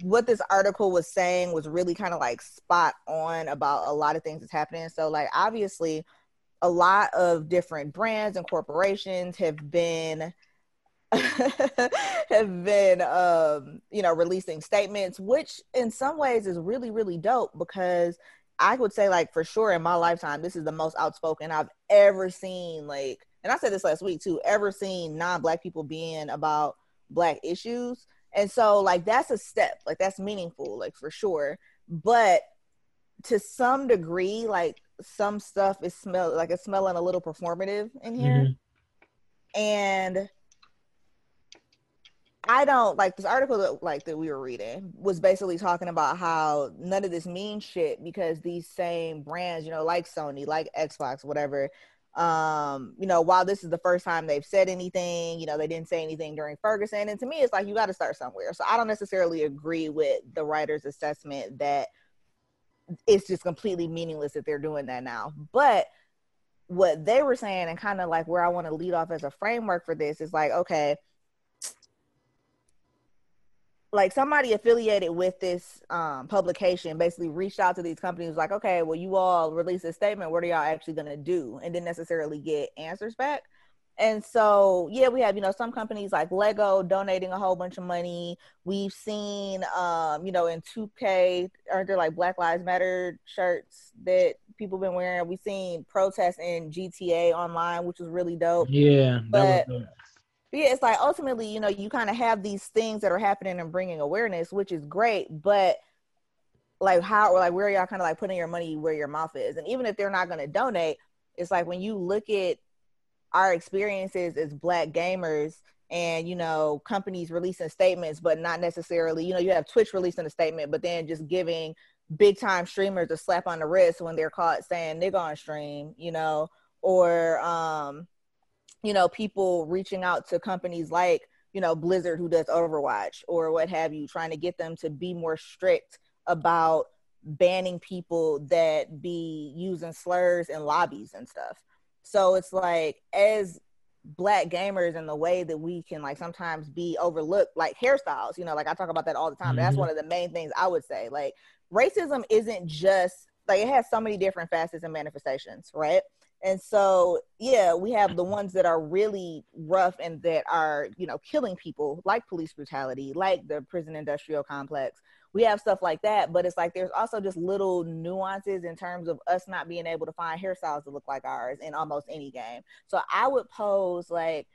what this article was saying was really kind of like spot on about a lot of things that's happening. So like, obviously a lot of different brands and corporations have been, have been, um, you know, releasing statements, which in some ways is really, really dope because I would say like for sure in my lifetime, this is the most outspoken I've ever seen. Like, and I said this last week too, ever seen non-Black people being about Black issues. And so, like, that's a step. Like, that's meaningful, like, for sure. But to some degree, like, some stuff is smell like it's smelling a little performative in here. Mm-hmm. And I don't, like, this article that, like, that we were reading was basically talking about how none of this means shit because these same brands, you know, like Sony, like Xbox, whatever, um you know while this is the first time they've said anything, you know they didn't say anything during Ferguson, and to me it's like you got to start somewhere. So I don't necessarily agree with the writer's assessment that it's just completely meaningless that they're doing that now. But what they were saying and kind of like where I want to lead off as a framework for this is like, okay, like somebody affiliated with this um, publication basically reached out to these companies like, okay, well, you all release a statement. What are y'all actually going to do? And didn't necessarily get answers back. And so, yeah, we have, you know, some companies like Lego donating a whole bunch of money. We've seen, um, you know, in two K, aren't there like Black Lives Matter shirts that people been wearing? We've seen protests in G T A online, which was really dope. Yeah, that but, was dope. Yeah, it's like ultimately, you know, you kind of have these things that are happening and bringing awareness, which is great, but like how, or like where y'all kind of like putting your money where your mouth is. And even if they're not going to donate, it's like when you look at our experiences as Black gamers and, you know, companies releasing statements, but not necessarily, you know, you have Twitch releasing a statement, but then just giving big time streamers a slap on the wrist when they're caught saying nigga on stream, you know, or, um, you know, people reaching out to companies like, you know, Blizzard, who does Overwatch or what have you, trying to get them to be more strict about banning people that be using slurs in lobbies and stuff. So it's like, as Black gamers, and the way that we can like sometimes be overlooked, like hairstyles, you know, like I talk about that all the time. Mm-hmm. That's one of the main things I would say. Like, racism isn't just like, it has so many different facets and manifestations, right? And so, yeah, we have the ones that are really rough and that are, you know, killing people, like police brutality, like the prison industrial complex. We have stuff like that, but it's like there's also just little nuances in terms of us not being able to find hairstyles that look like ours in almost any game. So I would pose, like,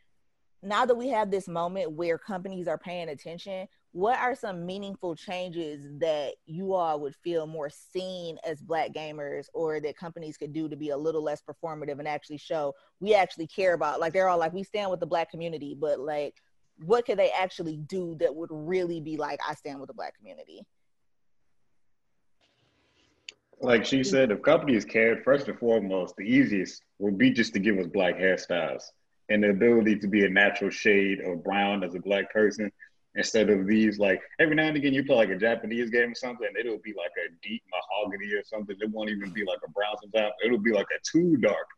now that we have this moment where companies are paying attention, what are some meaningful changes that you all would feel more seen as Black gamers, or that companies could do to be a little less performative and actually show we actually care about, like, they're all like, we stand with the Black community, but like, what could they actually do that would really be like, I stand with the Black community? Like she said, if companies cared, first and foremost, the easiest would be just to give us Black hairstyles and the ability to be a natural shade of brown as a Black person, instead of these, like, every now and again, you play like a Japanese game or something, and it'll be like a deep mahogany or something. It won't even be like a brown sometimes. It'll be like a too dark.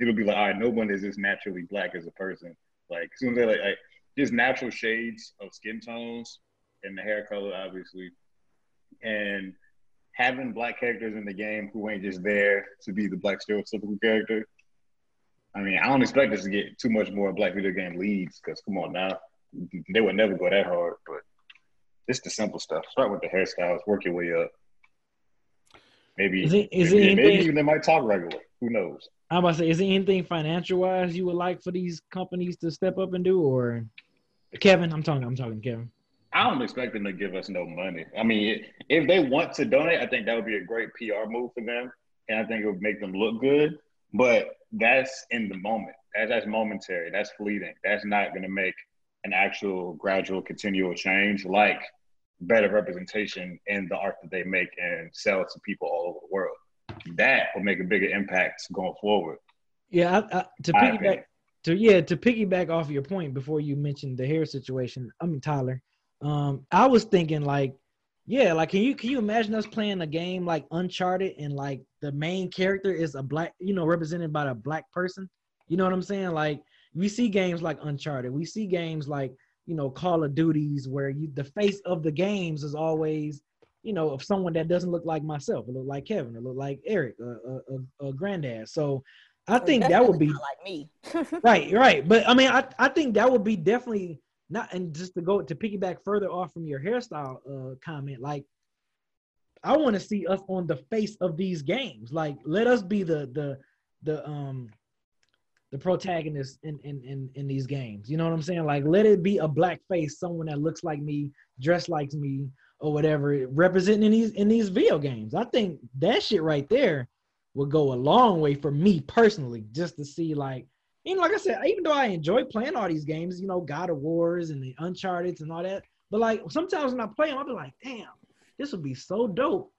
It'll be like, all right, no one is just naturally Black as a person. Like, as soon as they like, like just natural shades of skin tones and the hair color, obviously. And having Black characters in the game who ain't just there to be the Black stereotypical character. I mean, I don't expect us to get too much more Black video game leads, because come on now, they would never go that hard, but it's the simple stuff. Start with the hairstyles, work your way up. Maybe is it, is maybe, it anything, maybe they might talk regularly. Who knows? I'm about to say, is there anything financial wise you would like for these companies to step up and do, or Kevin? I'm talking. I'm talking, Kevin. I don't expect them to give us no money. I mean, if they want to donate, I think that would be a great P R move for them, and I think it would make them look good. But that's in the moment. That, that's momentary. That's fleeting. That's not going to make an actual gradual continual change, like better representation in the art that they make and sell to people all over the world. That will make a bigger impact going forward. Yeah, I, I, to piggyback, I to yeah, to piggyback off your point before you mentioned the hair situation. I mean, Tyler, um, I was thinking like, yeah, like can you can you imagine us playing a game like Uncharted and like the main character is a Black, you know, represented by a Black person? You know what I'm saying? Like, we see games like Uncharted. We see games like, you know, Call of Duties, where you, the face of the games is always, you know, of someone that doesn't look like myself, it look like Kevin, it look like Eric, a, a, a granddad. So I think that would be not like me. right, right. But I mean, I, I think that would be definitely not. And just to go to piggyback further off from your hairstyle uh, comment, like I want to see us on the face of these games. Like, let us be the the the um. the protagonist in, in, in, in these games. You know what I'm saying? Like, let it be a Black face, someone that looks like me, dressed like me, or whatever, representing in these, in these video games. I think that shit right there would go a long way for me personally, just to see, like, even like I said, even though I enjoy playing all these games, you know, God of Wars and the Uncharted and all that, but like, sometimes when I play them, I'll be like, damn, this would be so dope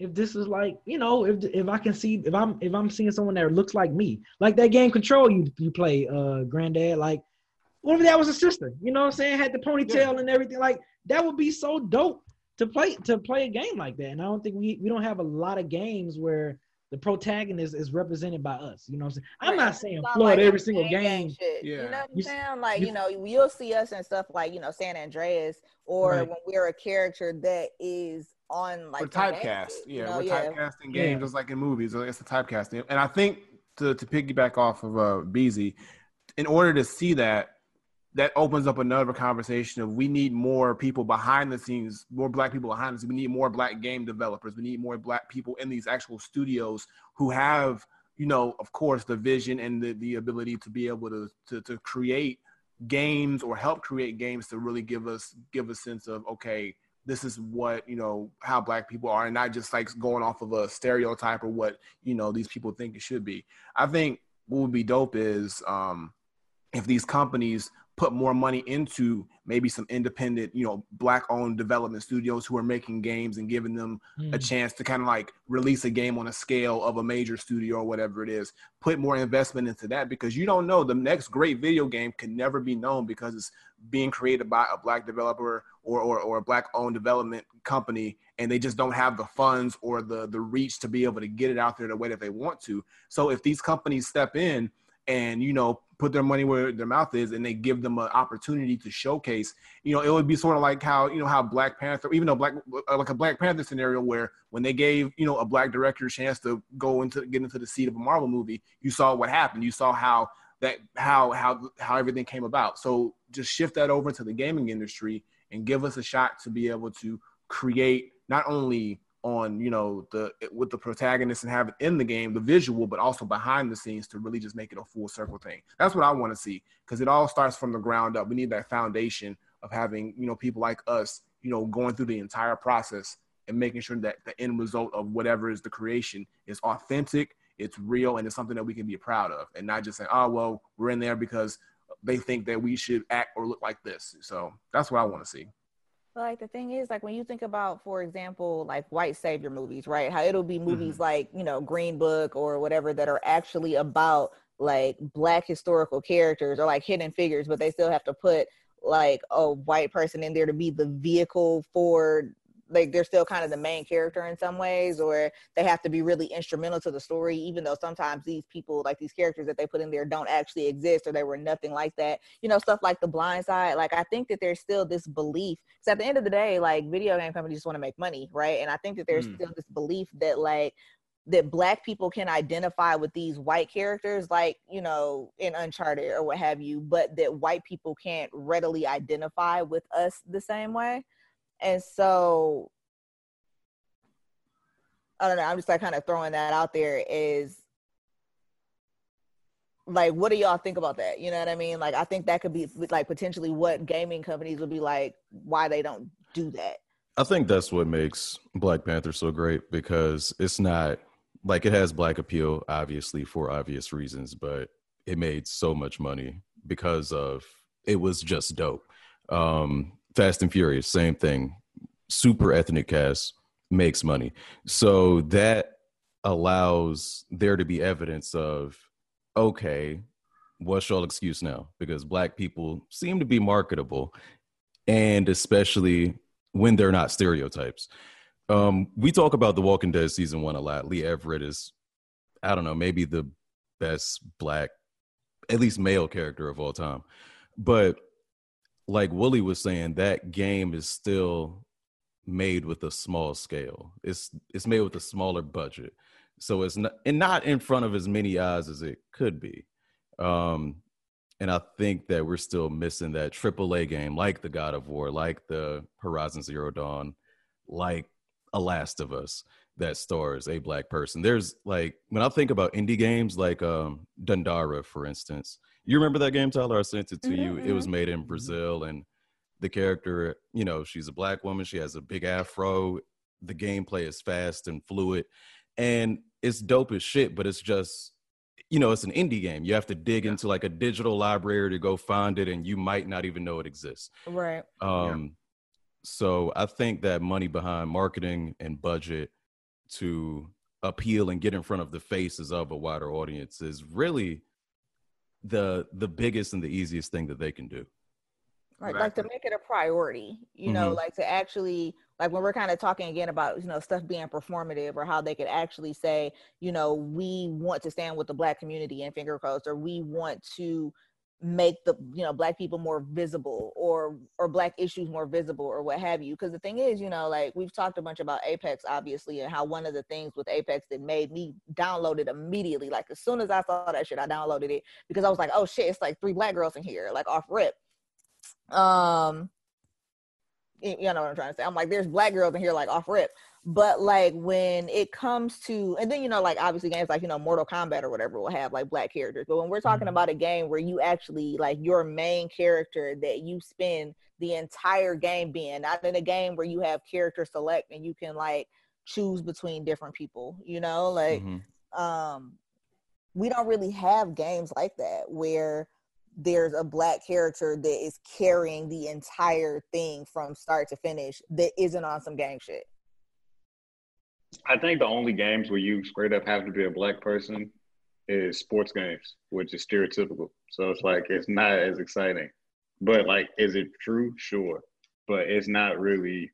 if this is like, you know, if if I can see, if I'm if I'm seeing someone that looks like me, like that game Control you you play, uh, granddad, like, what if that was a sister? You know what I'm saying? Had the ponytail yeah. and everything. Like, that would be so dope to play to play a game like that. And I don't think we we don't have a lot of games where the protagonist is represented by us. You know what I'm saying? I'm not saying flood like every single game. game shit. Yeah. You know what I'm saying? Like, you, you know, you'll see us in stuff like, you know, San Andreas, or right. when we're a character that is on like typecast, yeah, no, we're yeah. typecasting games, yeah. just like in movies. It's the typecasting, and I think to to piggyback off of uh, B Z, in order to see that, that opens up another conversation of we need more people behind the scenes, more Black people behind the scenes. We need more Black game developers. We need more Black people in these actual studios who have, you know, of course, the vision and the, the ability to be able to to, to create games or help create games to really give us give a sense of, okay, this is what, you know, how Black people are, and not just like going off of a stereotype or what, you know, these people think it should be. I think what would be dope is um, if these companies put more money into maybe some independent, you know, Black-owned development studios who are making games and giving them mm. a chance to kind of like release a game on a scale of a major studio or whatever it is. Put more investment into that, because you don't know, the next great video game can never be known because it's being created by a Black developer or or, or a Black-owned development company, and they just don't have the funds or the the reach to be able to get it out there the way that they want to. So if these companies step in and, you know, put their money where their mouth is, and they give them an opportunity to showcase, you know, it would be sort of like how, you know, how Black Panther, even though Black, like a Black Panther scenario where when they gave, you know, a Black director a chance to go into, get into the seat of a Marvel movie, you saw what happened. You saw how that, how, how, how everything came about. So just shift that over to the gaming industry and give us a shot to be able to create not only on, you know, the with the protagonist and have it in the game, the visual, but also behind the scenes to really just make it a full circle thing. That's what I want to see, because it all starts from the ground up. We need that foundation of having, you know, people like us, you know, going through the entire process and making sure that the end result of whatever is the creation is authentic, it's real, and it's something that we can be proud of, and not just saying, oh, well, we're in there because they think that we should act or look like this. So that's what I want to see. But like the thing is, like when you think about, for example, like white savior movies, right? How it'll be movies mm-hmm. like, you know, Green Book or whatever that are actually about like Black historical characters or like hidden figures, but they still have to put like a white person in there to be the vehicle for, like they're still kind of the main character in some ways, or they have to be really instrumental to the story, even though sometimes these people, like these characters that they put in there don't actually exist or they were nothing like that. You know, stuff like The Blind Side. Like, I think that there's still this belief. So at the end of the day, like video game companies just want to make money, right? And I think that there's mm. still this belief that like, that Black people can identify with these white characters, like, you know, in Uncharted or what have you, but that white people can't readily identify with us the same way. And so, I don't know, I'm just like kind of throwing that out there is, like, what do y'all think about that? You know what I mean? Like, I think that could be, like, potentially what gaming companies would be like, why they don't do that. I think that's what makes Black Panther so great, because it's not, like, it has Black appeal, obviously, for obvious reasons, but it made so much money because of, it was just dope. Um, Fast and Furious, same thing. Super ethnic cast makes money. So that allows there to be evidence of, okay, what's y'all excuse now? Because Black people seem to be marketable, and especially when they're not stereotypes. Um, we talk about The Walking Dead season one a lot. Lee Everett is, I don't know, maybe the best Black, at least male character of all time. But like Willie was saying, that game is still made with a small scale. It's it's made with a smaller budget. So it's not, and not in front of as many eyes as it could be. Um, and I think that we're still missing that triple A game, like the God of War, like the Horizon Zero Dawn, like a Last of Us that stars a Black person. There's like, when I think about indie games like um, Dandara, for instance, you remember that game, Tyler? I sent it to mm-hmm. you. It was made in Brazil, and the character, you know, she's a Black woman. She has a big afro. The gameplay is fast and fluid, and it's dope as shit, but it's just, you know, it's an indie game. You have to dig yeah. into like a digital library to go find it, and you might not even know it exists. Right. Um. Yeah. So I think that money behind marketing and budget to appeal and get in front of the faces of a wider audience is really the the biggest and the easiest thing that they can do, right? Like to make it a priority, you mm-hmm. know, like to actually, like when we're kind of talking again about, you know, stuff being performative, or how they could actually say, you know, we want to stand with the Black community in finger quotes, or we want to make the, you know, Black people more visible, or or Black issues more visible, or what have you. Because the thing is, you know, like we've talked a bunch about Apex, obviously, and how one of the things with Apex that made me download it immediately, like as soon as I saw that shit, I downloaded it, because I was like, oh shit, it's like three Black girls in here, like off rip. Um, you know what I'm trying to say? I'm like, there's Black girls in here, like off rip. But like when it comes to, and then, you know, like obviously games like, you know, Mortal Kombat or whatever will have like Black characters, but when we're talking about a game where you actually like your main character that you spend the entire game being, not in a game where you have character select and you can like choose between different people, you know, like mm-hmm. um we don't really have games like that where there's a black character that is carrying the entire thing from start to finish that isn't on some gang shit. I think the only games where you straight up have to be a black person is sports games, which is stereotypical. So it's like, it's not as exciting. But like, is it true? Sure. But it's not really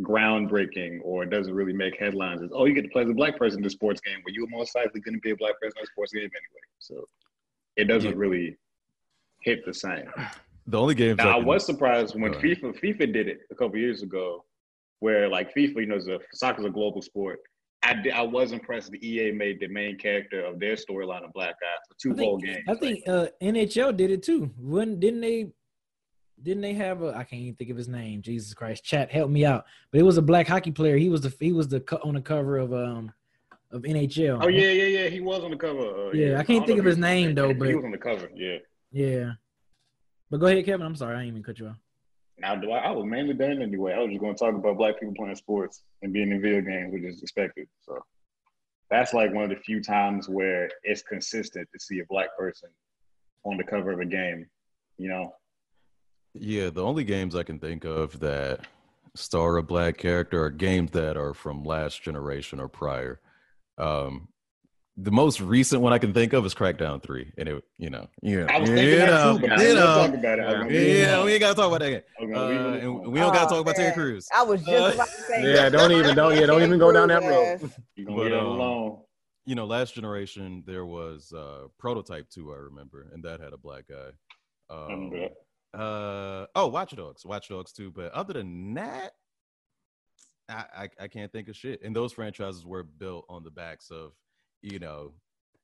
groundbreaking, or it doesn't really make headlines. It's, oh, you get to play as a black person in a sports game, but you're most likely going to be a black person in a sports game anyway. So it doesn't yeah. really hit the same. The only games now, I was surprised when FIFA FIFA did it a couple years ago, where like FIFA, you know, is a, soccer's a global sport. I, did, I was impressed that E A made the main character of their storyline a black guy for two whole games. I think uh, N H L did it too. When didn't they? Didn't they have a? I can't even think of his name. Jesus Christ, chat, help me out. But it was a black hockey player. He was the he was the on the cover of um of N H L. Oh yeah, yeah, yeah. He was on the cover. Uh, yeah, yeah, I can't I think of his name though. But he was on the cover. Yeah. Yeah. But go ahead, Kevin. I'm sorry, I didn't even cut you off. Now, do I, I was mainly done anyway. I was just going to talk about black people playing sports and being in video games, which is expected. So that's like one of the few times where it's consistent to see a black person on the cover of a game, you know? Yeah, the only games I can think of that star a black character are games that are from last generation or prior. Um The most recent one I can think of is Crackdown three, and it, you know, you know, I was thinking you that know, too, but you know, talk about it. Yeah, yeah, we ain't gotta talk about that yet. Okay, uh, and we don't oh, gotta talk man. about Terry Crews. I was just about to say, yeah, don't even, don't, yeah, don't even go down that road. You gonna get alone. You know, last generation there was uh, Prototype two, I remember, and that had a black guy. Um, uh, oh, Watch Dogs, Watch Dogs two, but other than that, I, I, I can't think of shit. And those franchises were built on the backs of. You know,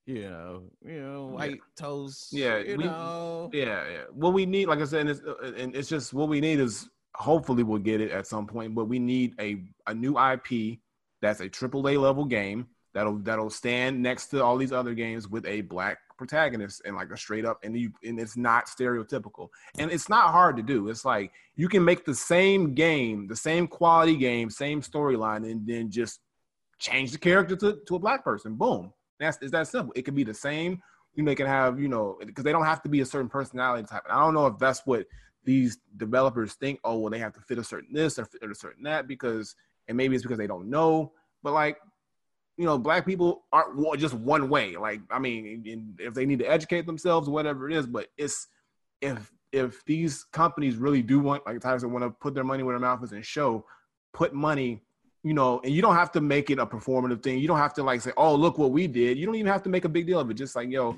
you know, you know, white yeah. toast. Yeah, you we, know. yeah, yeah. What we need, like I said, and it's, and it's just what we need is hopefully we'll get it at some point. But we need a, a new I P that's a triple A level game that'll that'll stand next to all these other games with a black protagonist and like a straight up and you and it's not stereotypical and it's not hard to do. It's like you can make the same game, the same quality game, same storyline, and then just. Change the character to, to a black person. Boom. That's it's that simple. It could be the same. You know, they can have, you know, because they don't have to be a certain personality type. And I don't know if that's what these developers think. Oh, well, they have to fit a certain this or fit a certain that because, and maybe it's because they don't know. But like, you know, black people aren't just one way. Like, I mean, if they need to educate themselves, whatever it is. But it's if if these companies really do want, like Tyson, want to put their money where their mouth is and show, put money. You know, and you don't have to make it a performative thing. You don't have to like say, "Oh, look what we did." You don't even have to make a big deal of it. Just like, yo,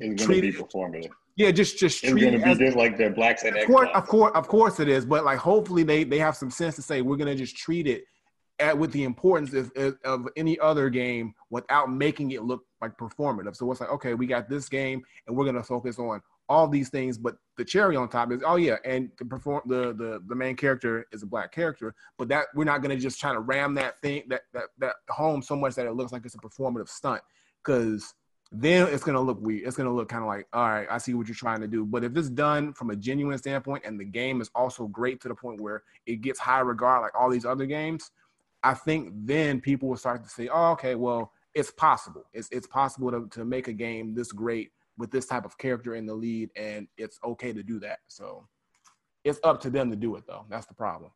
it's gonna be performative. Yeah, just just it's treat gonna it be as, just like the blacks and of course, of course, of course it is. But like, hopefully they they have some sense to say we're gonna just treat it at with the importance of, of any other game without making it look like performative. So it's like, okay, we got this game, and we're gonna focus on all these things, but the cherry on top is, oh yeah, and the perform the the the main character is a black character, but that we're not gonna just try to ram that thing that that that home so much that it looks like it's a performative stunt, because then it's gonna look weird. It's gonna look kind of like, all right, I see what you're trying to do, but if it's done from a genuine standpoint and the game is also great to the point where it gets high regard like all these other games, I think then people will start to say, oh, okay, well, it's possible. It's it's possible to to make a game this great with this type of character in the lead, and it's okay to do that. So it's up to them to do it, though. That's the problem.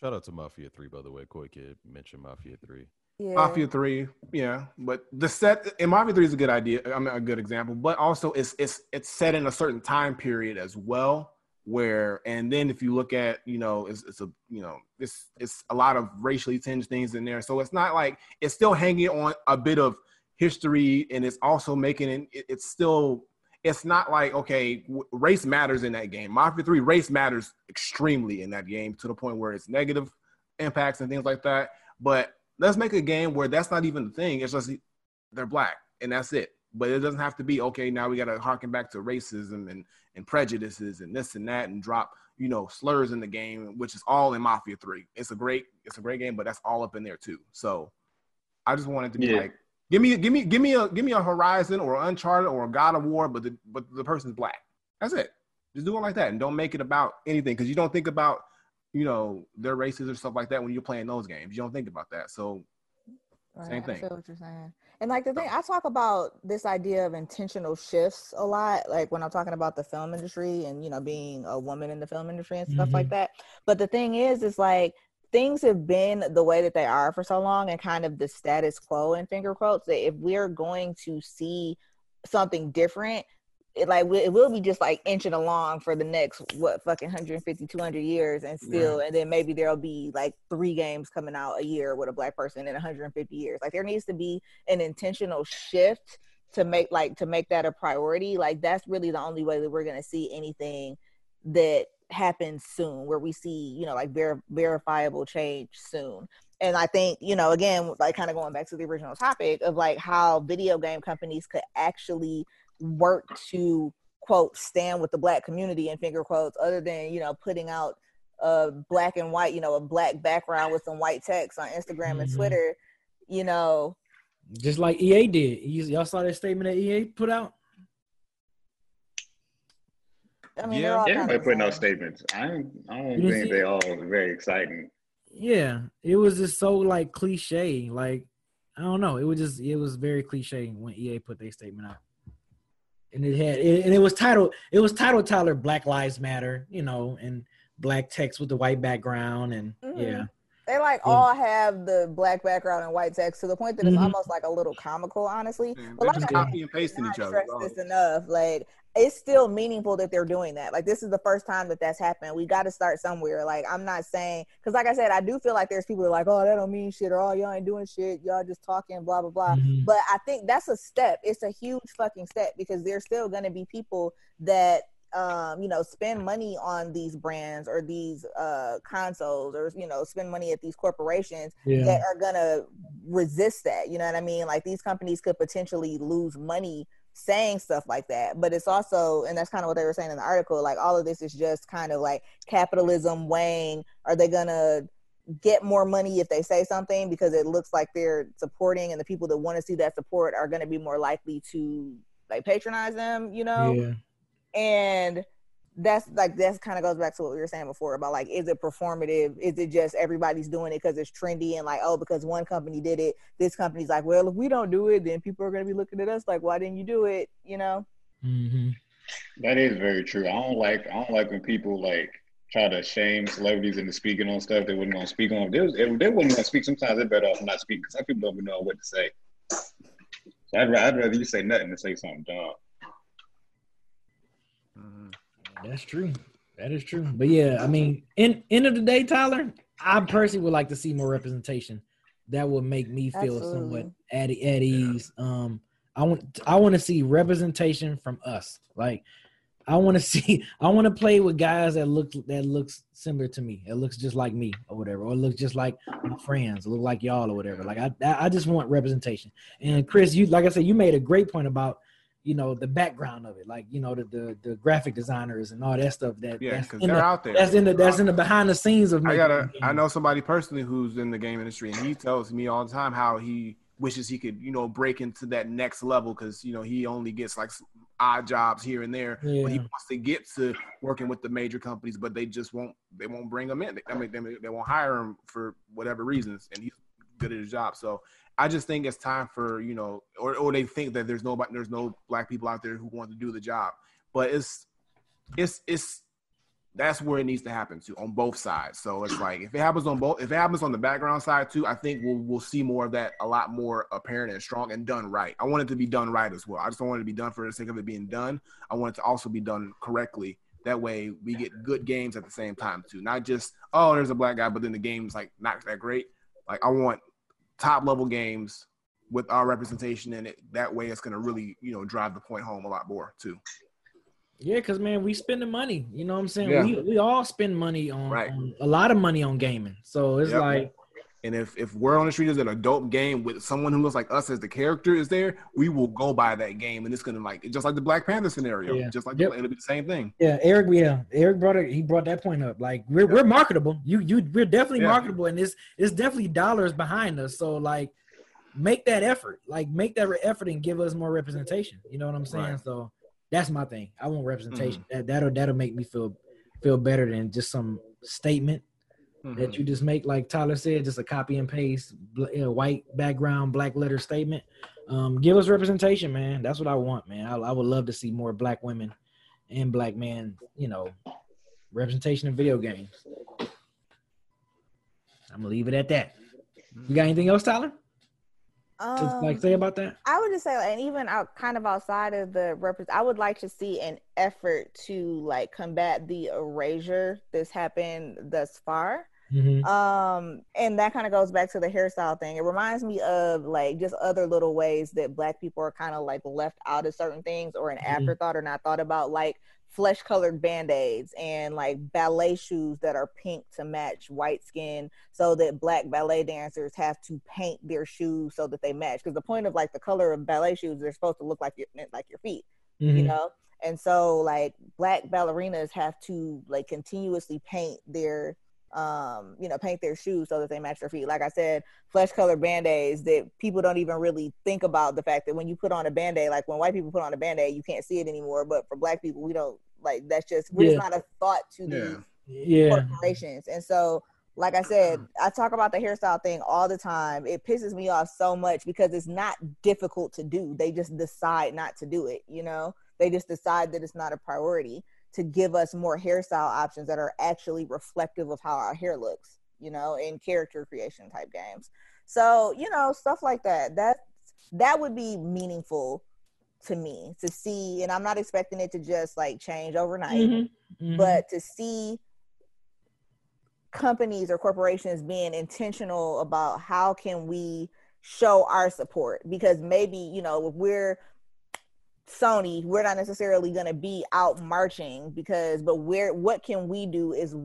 Shout out to Mafia three, by the way. Koi Kid mentioned Mafia three. Yeah. Mafia three, yeah. But the set in Mafia three is a good idea. I mean, a good example. But also, it's it's it's set in a certain time period as well. Where and then if you look at, you know, it's it's a you know it's it's a lot of racially tinged things in there. So it's not like it's still hanging on a bit of history, and it's also making it, it's still, it's not like, okay, race matters in that game. Mafia three, race matters extremely in that game to the point where it's negative impacts and things like that. But let's make a game where that's not even the thing. It's just they're black and that's it. But it doesn't have to be, okay, now we got to harken back to racism and, and prejudices and this and that and drop, you know, slurs in the game, which is all in Mafia three. It's a great, it's a great game, but that's all up in there too. So I just wanted to be yeah. like, Give me, give me, give me a, give me a Horizon or Uncharted or a God of War, but the but the person's black. That's it. Just do it like that, and don't make it about anything, because you don't think about, you know, their races or stuff like that when you're playing those games. You don't think about that. So Right. Same thing. I feel what you're saying. And like the thing, I talk about this idea of intentional shifts a lot, like when I'm talking about the film industry and, you know, being a woman in the film industry and stuff mm-hmm. like that. But the thing is, is like things have been the way that they are for so long and kind of the status quo in finger quotes, that if we're going to see something different, it like it will be just like inching along for the next what fucking one hundred fifty, two hundred years and still right. and then maybe there'll be like three games coming out a year with a black person in one hundred fifty years. Like there needs to be an intentional shift to make like to make that a priority. Like that's really the only way that we're going to see anything that happens soon, where we see, you know, like ver- verifiable change soon. And I think, you know, again, like kind of going back to the original topic of like how video game companies could actually work to, quote, stand with the black community in finger quotes, other than, you know, putting out a black and white, you know, a black background with some white text on Instagram mm-hmm. and Twitter, you know. Just like E A did. Y- y'all saw that statement that E A put out? I mean, yeah, everybody putting out statements. I don't, I don't think see? they all are very exciting. Yeah, it was just so, like, cliche. Like, I don't know. It was just, it was very cliche when E A put their statement out. And it had, it, and it was titled, it was titled Tyler Black Lives Matter, you know, and black text with the white background, and mm-hmm. yeah, they like yeah. all have the black background and white text to the point that it's mm-hmm. almost like a little comical, honestly. Yeah, but like, just copy and pasting each other. Stress this enough, like it's still meaningful that they're doing that. Like this is the first time that that's happened. We got to start somewhere. Like I'm not saying, because like I said, I do feel like there's people that are like, oh, that don't mean shit, or oh, y'all ain't doing shit, y'all just talking, blah blah blah. Mm-hmm. But I think that's a step. It's a huge fucking step, because there's still going to be people that um, you know, spend money on these brands or these uh, consoles, or you know, spend money at these corporations yeah. that are gonna resist that. You know what I mean? Like these companies could potentially lose money saying stuff like that. But it's also, and that's kind of what they were saying in the article, like all of this is just kind of like capitalism weighing, are they gonna get more money if they say something because it looks like they're supporting, and the people that want to see that support are going to be more likely to like patronize them, you know? Yeah. And that's like, that's kind of goes back to what we were saying before about like, is it performative? Is it just everybody's doing it because it's trendy and like, oh, because one company did it, this company's like, well, if we don't do it, then people are going to be looking at us like, why didn't you do it? You know? Mm-hmm. That is very true. I don't like, I don't like when people like try to shame celebrities into speaking on stuff they wouldn't want to speak on. If they, was, if they wouldn't want to speak, sometimes they're better off not speaking, because some people don't even know what to say. So I'd, I'd rather you say nothing than say something dumb. Mm-hmm. That's true. That is true. But yeah, I mean, in end of the day, Tyler, I personally would like to see more representation. That would make me feel Absolutely. somewhat at, at ease. Yeah. Um, I want I want to see representation from us. Like, I want to see. I want to play with guys that look that looks similar to me. It looks just like me, or whatever, or looks just like my friends, or look like y'all, or whatever. Like, I I just want representation. And Chris, you like I said, you made a great point about, you know, the background of it, like, you know, the the, the graphic designers and all that stuff. That yeah, because they're the, out there. That's in the that's in the behind the scenes of. I gotta. I know somebody personally who's in the game industry, and he tells me all the time how he wishes he could, you know, break into that next level, because you know he only gets like odd jobs here and there, yeah. but he wants to get to working with the major companies, but they just won't. They won't bring him in. They, I mean, they, they won't hire him for whatever reasons, and he's good at his job. So I just think it's time for, you know, or, or they think that there's no there's no black people out there who want to do the job, but it's it's it's that's where it needs to happen too, on both sides. So it's like if it happens on both, if it happens on the background side too, I think we'll we'll see more of that, a lot more apparent and strong and done right. I want it to be done right as well. I just don't want it to be done for the sake of it being done. I want it to also be done correctly. That way we get good games at the same time too, not just oh there's a black guy, but then the game's like not that great. Like I want top-level games with our representation in it. That way it's going to really, you know, drive the point home a lot more, too. Yeah, because, man, we spend the money. You know what I'm saying? Yeah. We we all spend money on, right. on – a lot of money on gaming. So it's yep. like – And if, if we're on the street, there's an adult game with someone who looks like us as the character is there, we will go buy that game, and it's going to, like – just like the Black Panther scenario. Yeah. Just like yep. – it'll be the same thing. Yeah, Eric yeah. Eric brought it, he brought that point up. Like, we're yep. we're marketable. You you We're definitely yeah. marketable, and it's, it's definitely dollars behind us. So, like, make that effort. Like, make that effort and give us more representation. You know what I'm saying? Right. So that's my thing. I want representation. Mm-hmm. That, that'll that'll make me feel feel better than just some statement. mm-hmm. that you just make, like Tyler said, just a copy and paste, you know, white background, black letter statement. Um, give us representation, man. That's what I want, man. I, I would love to see more black women and black men, you know, representation in video games. I'm gonna leave it at that. You got anything else, Tyler? Um, to, like, say about that? I would just say, and even out, kind of outside of the reference, I would like to see an effort to like combat the erasure that's happened thus far. Mm-hmm. Um, and that kind of goes back to the hairstyle thing. It reminds me of like just other little ways that black people are kind of like left out of certain things or an mm-hmm. afterthought or not thought about, like flesh colored band-aids and like ballet shoes that are pink to match white skin so that black ballet dancers have to paint their shoes so that they match, because the point of like the color of ballet shoes, they're supposed to look like your like your feet, mm-hmm. you know. And so like black ballerinas have to like continuously paint their um you know paint their shoes so that they match their feet. Like I said, flesh colored band-aids that people don't even really think about the fact that when you put on a band-aid, like when white people put on a band-aid, you can't see it anymore, but for black people, we don't. Like, that's just, we're yeah. just not a thought to these yeah. corporations. And so, like I said, I talk about the hairstyle thing all the time. It pisses me off so much because it's not difficult to do. They just decide not to do it, you know? They just decide that it's not a priority to give us more hairstyle options that are actually reflective of how our hair looks, you know, in character creation type games. So, you know, stuff like that. That, that would be meaningful to me to see, and I'm not expecting it to just like change overnight, mm-hmm. Mm-hmm. but to see companies or corporations being intentional about how can we show our support, because maybe, you know, if we're Sony, we're not necessarily going to be out marching because, but where, what can we do is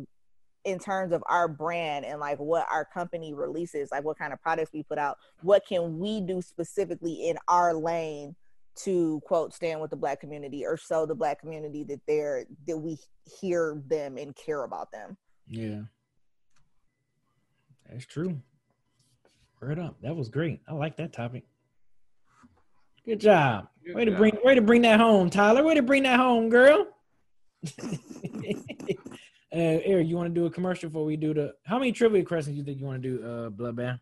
in terms of our brand and like what our company releases, like what kind of products we put out, what can we do specifically in our lane to quote stand with the black community or show the black community that they're that we hear them and care about them. Yeah, that's true. Word up, that was great. I like that topic. Good job. Good way job. to bring way to bring that home, Tyler. Way to bring that home, girl. uh, Eric, you want to do a commercial before we do the? How many trivia questions you think you want to do? Uh, Bloodbath.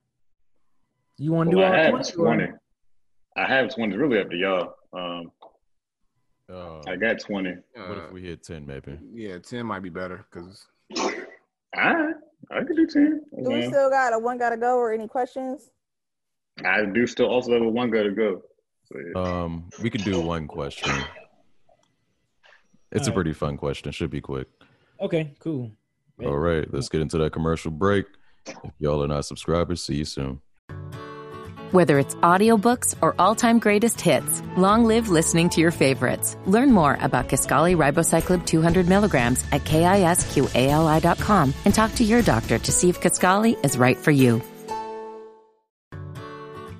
You want to well, do? I all had twenty. I have twenty. It's really up to y'all. Um, uh, I got twenty. What if we hit ten, maybe? Yeah, ten might be better. Cause I, I could do ten. Do okay. we still got a one got to go or any questions? I do still also have a one got to go. So, yeah. Um, we could do one question. It's All a right. pretty fun question. It should be quick. Okay, cool. All right, let's get into that commercial break. If y'all are not subscribers, see you soon. Whether it's audiobooks or all-time greatest hits, long live listening to your favorites. Learn more about Kisqali Ribocyclib two hundred milligrams at kisqali dot com and talk to your doctor to see if Kisqali is right for you.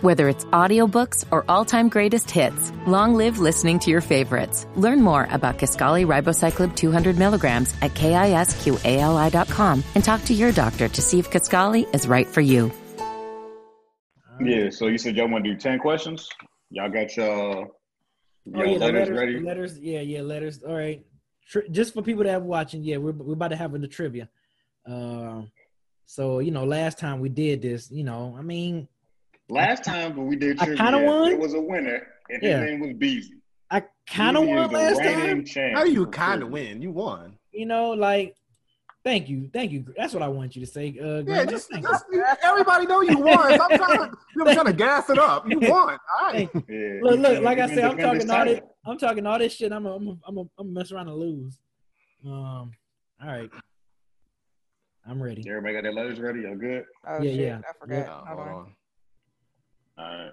Whether it's audiobooks or all-time greatest hits, long live listening to your favorites. Learn more about Kisqali Ribocyclib two hundred milligrams at kisqali dot com and talk to your doctor to see if Kisqali is right for you. Yeah, so you said y'all want to do ten questions? Y'all got y'all, y'all oh, yeah, letters, letters ready? Letters, yeah, yeah, letters. All right. Tri- just for people that are watching, yeah, we're, we're about to have the trivia. Uh, so, you know, last time we did this, you know, I mean. Last time when we did trivia, I kinda won. It was a winner, and yeah. his name was B Z. I kind of won last time. How do you kind of win? You won. You know, like. Thank you, thank you. That's what I want you to say. Uh, yeah, just, just everybody know you won. So I'm trying to, you know, trying to gas it up. You won. All right. Yeah, look, look. Like I said, I'm talking all this. I'm talking all this shit. I'm a, I'm a, I'm a, I'm a mess around and lose. Um. All right. I'm ready. Everybody got their letters ready. Y'all good? Oh, yeah, shit. yeah. I forgot. Yeah. Hold on. All right.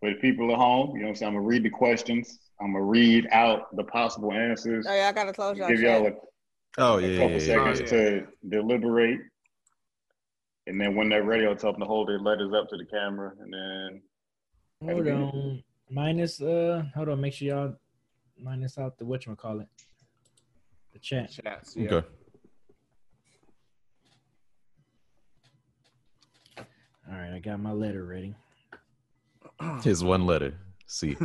For the people at home, you know what I'm saying. I'm gonna read the questions. I'm gonna read out the possible answers. Oh yeah, I gotta close y'all. Give y'all a. Oh yeah, a couple yeah, seconds yeah. to deliberate, And then when they're ready, I'll tell them to hold their letters up to the camera. And then hold on, minus uh, hold on, make sure y'all minus out the whatchamacallit, the chat. Chats, yeah. Okay. All right, I got my letter ready. Here's one letter. See.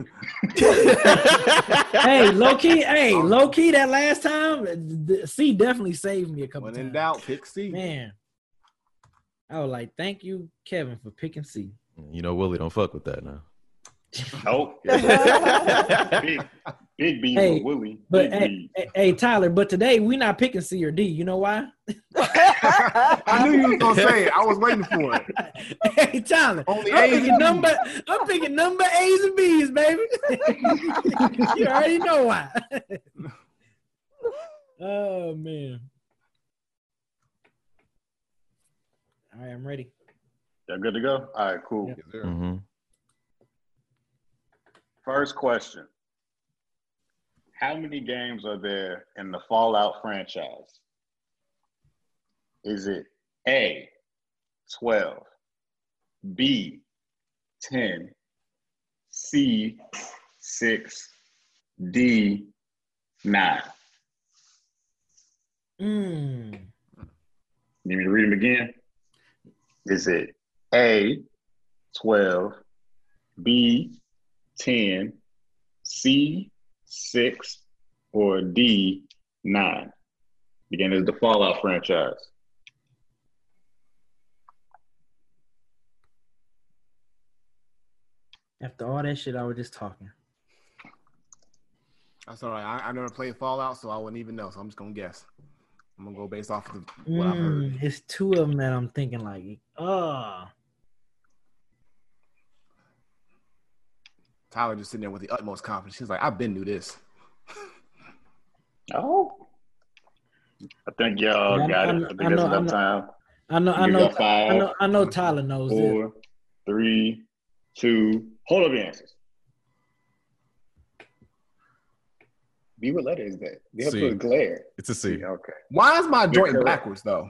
Hey, low key. Hey, low key. That last time, C definitely saved me a couple when times. When in doubt, pick C. Man, I was like, thank you, Kevin, for picking C. You know, Willie don't fuck with that now. Nope. big, big B hey, with Willie. But hey, hey, Tyler. But today we not picking C or D. You know why? I knew you was gonna say it. I was waiting for it. Hey, Tyler. Only I'm picking number. I'm picking number A's and B's, baby. You already know why. Oh man. All right, I'm ready. Y'all good to go? All right, cool. Yep. Mm-hmm. First question. How many games are there in the Fallout franchise? Is it A, twelve, B, ten, C, six, D, nine? Mm. Need me to read them again? Is it A, twelve, B, ten, C, six, or D, nine? Again, it's the Fallout franchise. After all that shit, I was just talking. That's all right. I, I never played Fallout, so I wouldn't even know. So I'm just gonna guess. I'm gonna go based off of the, what mm, I heard. It's two of them that I'm thinking like, oh. Tyler just sitting there with the utmost confidence. He's like, I've been through this. Oh. I think y'all yeah, got I, it. I think I know, that's I know, enough time. I know. I know, five, I know. I know. Tyler knows. Four, it. three. Two, hold up the answers. B, what letter is that? They have to put a glare. It's a C. Okay. Why is my joint correct. backwards though?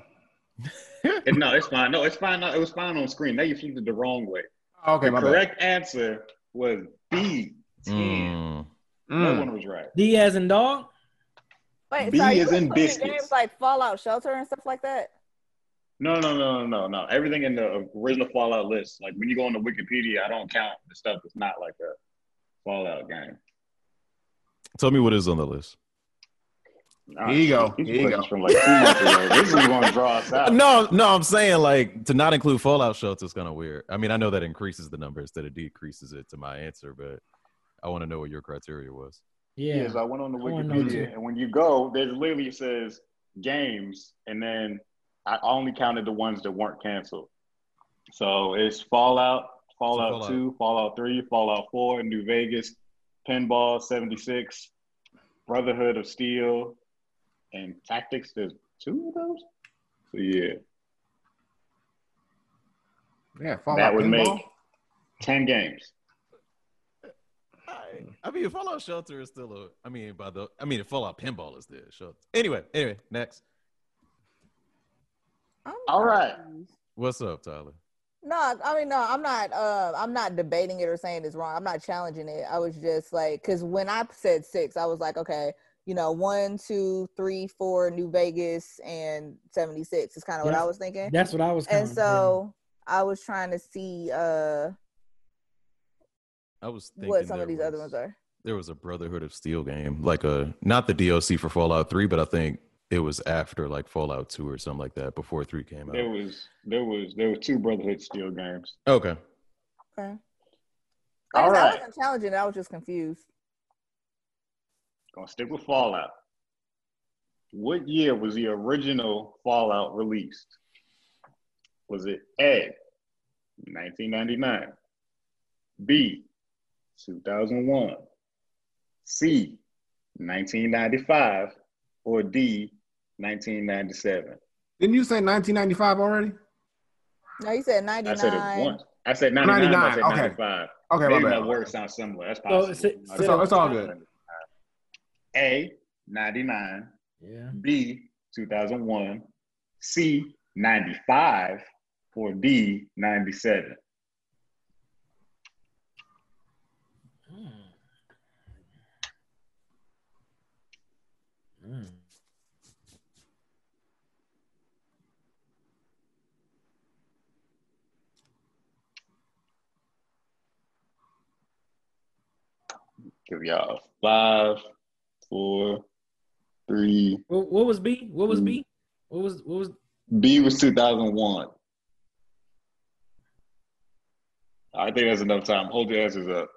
it, no, it's fine. No, it's fine. No, it was fine on screen. Now you flipped it the wrong way. Okay, the my correct bad. answer was B. Ten. Mm. No mm. one was right. D as in dog. Wait, B sorry, as in biscuits. Games like Fallout Shelter and stuff like that. No, no, no, no, no, no. Everything in the original Fallout list, like when you go on the Wikipedia, I don't count the stuff that's not like a Fallout game. Tell me what is on the list. Nah, Here you go. Here you go. From like two months ago. This is gonna draw us out. No, no, I'm saying like to not include Fallout Shelter is kind of weird. I mean, I know that increases the number instead of decreases it to my answer, but I want to know what your criteria was. Yeah. Yes, I went on the Wikipedia, and when you go, there's literally it says games, and then I only counted the ones that weren't canceled. So it's Fallout, Fallout, Fallout two, Fallout three, Fallout four, New Vegas, Pinball seventy-six, Brotherhood of Steel, and Tactics. There's two of those? So yeah. Yeah, Fallout That would pinball? make ten games. I, I mean, Fallout Shelter is still a, I mean, by the, I mean, Fallout Pinball is there. Shelter. Anyway, anyway, next. I'm All right. Confused. What's up, Tyler? No, I mean, no, I'm not uh, I'm not debating it or saying it's wrong. I'm not challenging it. I was just like, because when I said six, I was like, okay, you know, one, two, three, four, New Vegas, and seventy-six is kind of what I was thinking. That's what I was thinking. And so I was trying to see uh, I was thinking what some of these was, other ones are. There was a Brotherhood of Steel game, like a, not the D L C for Fallout three, but I think it was after like Fallout two or something like that before three came out. There was there was there was two Brotherhood Steel games. Okay. Okay. Like, All right. I wasn't challenging. I was just confused. Gonna stick with Fallout. What year was the original Fallout released? Was it A, nineteen ninety-nine, B, two thousand one, C, nineteen ninety-five, or D, nineteen ninety-seven? Didn't you say nineteen ninety-five already? No, you said ninety-nine. I said it once. I said ninety-nine. ninety-nine. I said ninety-five. Okay, okay, maybe my bad. That word sounds similar. That's possible. So it's, it's, it's all good. A, ninety-nine. Yeah. B, two thousand one. C, ninety-five. or D, ninety-seven? Mm. Mm. Give y'all five, four, three. What, what was B? What was B? What was what was B was two thousand one. I think that's enough time. Hold your answers up.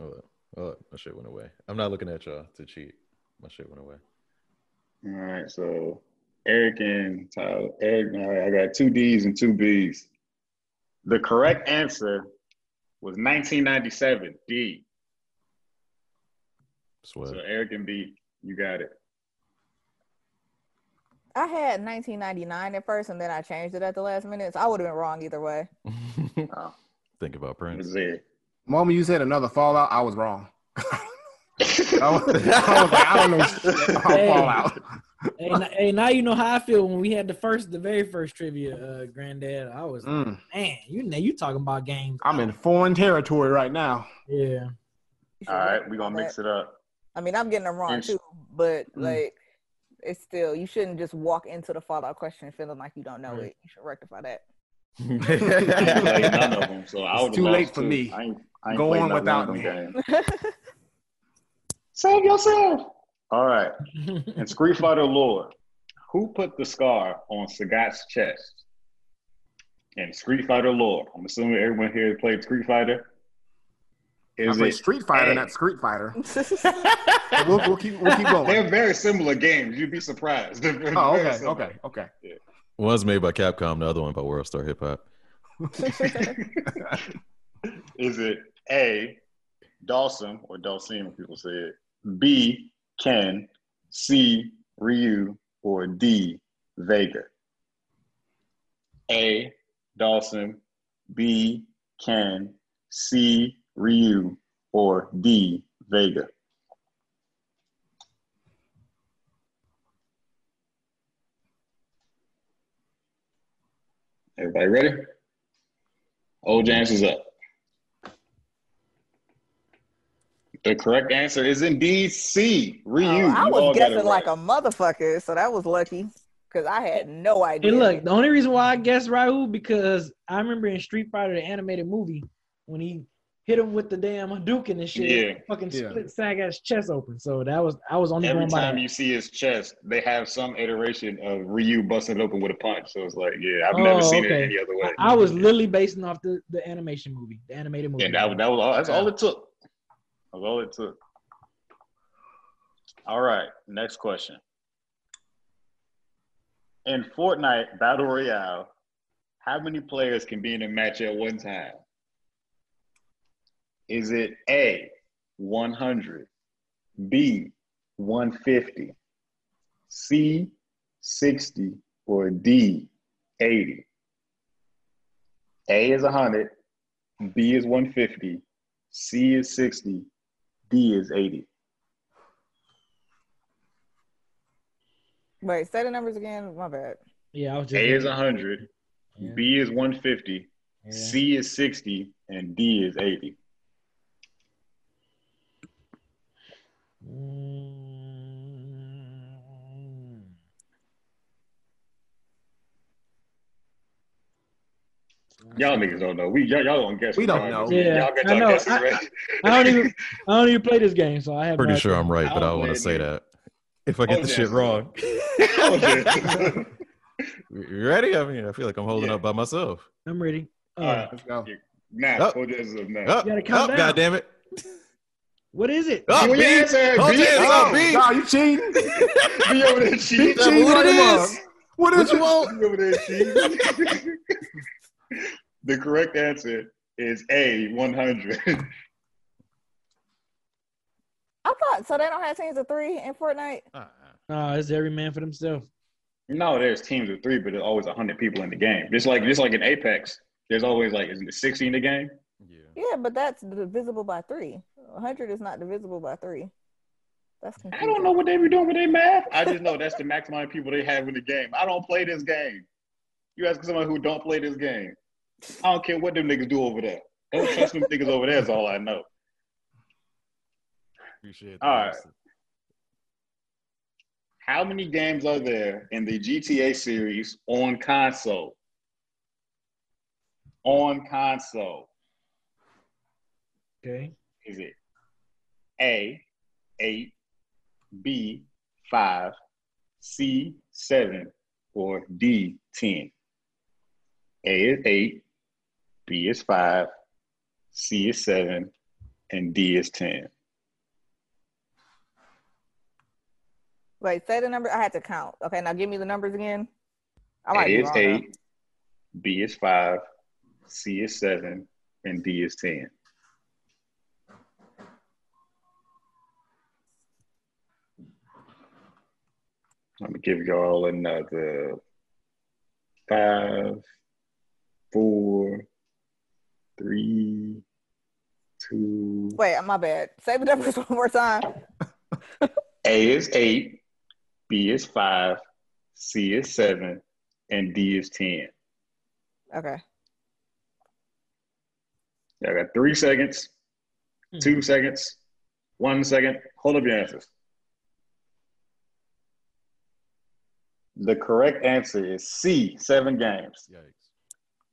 Oh, oh, my shit went away. I'm not looking at y'all to cheat. My shit went away. All right, so Eric and Tyler. Eric, all right, I got two D's and two B's. The correct answer was nineteen ninety-seven, D. Sweat. So Eric and B, you got it. I had nineteen ninety-nine at first, and then I changed it at the last minute, so I would have been wrong either way. Oh. Think about Prince. The moment you said another Fallout, I was wrong. I, was, I was like, I don't know how hey, Fallout. hey, hey, now you know how I feel when we had the first, the very first trivia, uh, Granddad. I was mm. like, man, you know, you talking about games. I'm in foreign territory right now. Yeah. All right, we're going to mix it up. I mean, I'm getting them wrong, too, but, like, mm. it's still, you shouldn't just walk into the Fallout question feeling like you don't know right. it. You should rectify that. None of them, so I it's too late for too. me. I ain't, I ain't Go on without me. Save yourself. All right. In Street Fighter lore, who put the scar on Sagat's chest? In Street Fighter lore, I'm assuming everyone here played Street Fighter. Is I play Street Fighter, A. not Street Fighter. we'll, we'll, keep, we'll keep going. They're very similar games. You'd be surprised. Oh, okay, similar. okay, okay. Yeah. One's made by Capcom, the other one by World Star Hip Hop. Is it A, Dawson, or Dawson, when people say it, B, Ken, C, Ryu, or D, Vega? A, Dawson, B, Ken, C, Ryu, or D, Vega? Everybody ready? Old James is up. The correct answer is indeed C, Ryu. Oh, I you was guessing like right. a motherfucker, so that was lucky because I had no idea. Hey, look, the only reason why I guessed Ryu because I remember in Street Fighter, the animated movie, when he hit him with the damn Hadouken and shit. Yeah. And fucking yeah. split Sagat's chest open. So that was, I was only Every time by you see his chest, they have some iteration of Ryu busting it open with a punch. So it's like, yeah, I've oh, never seen okay. it any other way. I, I was literally basing off the, the animation movie, the animated movie. And that, that was all, that's all it took. That's all it took. All right, next question. In Fortnite Battle Royale, how many players can be in a match at one time? Is it A, one hundred, B, one hundred fifty, C, sixty, or D, eighty? A is one hundred, B is one hundred fifty, C is sixty, D is eighty. Wait, say the numbers again. My bad. Yeah, I was just A is one hundred, yeah. B is one hundred fifty, yeah. C is sixty, and D is eighty. Y'all niggas don't know. We y'all, y'all don't guess. We don't know. Yeah. Y'all got y'all guesses right. I, I don't even. I don't even play this game, so I have. Pretty sure I'm right, but I, I want to say that if I get oh, the yeah. shit wrong. oh, you ready? I mean, I feel like I'm holding yeah. up by myself. I'm ready. Uh, All right, let's go. Nah, oh, oh, oh God damn it. What is it? Oh, B. Answer, oh, B. Oh, B. Nah, you cheating. B over there cheating. Cheating what, it is. what is What is you want? B over there cheating. The correct answer is A, one hundred. I thought, so they don't have teams of three in Fortnite? Uh, no, it's every man for themselves. No, there's teams of three, but there's always one hundred people in the game. Just like, just like in Apex, there's always like, isn't it sixty in the game? Yeah. yeah, but that's divisible by three. one hundred is not divisible by three. That's confusing. I don't know what they be doing with their math. I just know that's the maximum of people they have in the game. I don't play this game. You asking someone who don't play this game. I don't care what them niggas do over there. Don't trust them niggas over there is all I know. Appreciate that. All right. How many games are there in the G T A series on console? On console. Okay. Is it A, eight, B, five, C, seven, or D, ten? A is eight, B is five, C is seven, and D is ten. Wait, say the number. I had to count. Okay, now give me the numbers again. I might A is eight, now. B is five, C is seven, and D is ten. I'm going to give y'all another five, four, three, two. Wait, my bad. Say the numbers one more time. A is eight, B is five, C is seven, and D is ten. Okay. Y'all got three seconds, mm-hmm. two seconds, one second. Hold up your answers. The correct answer is C, seven games. Yikes.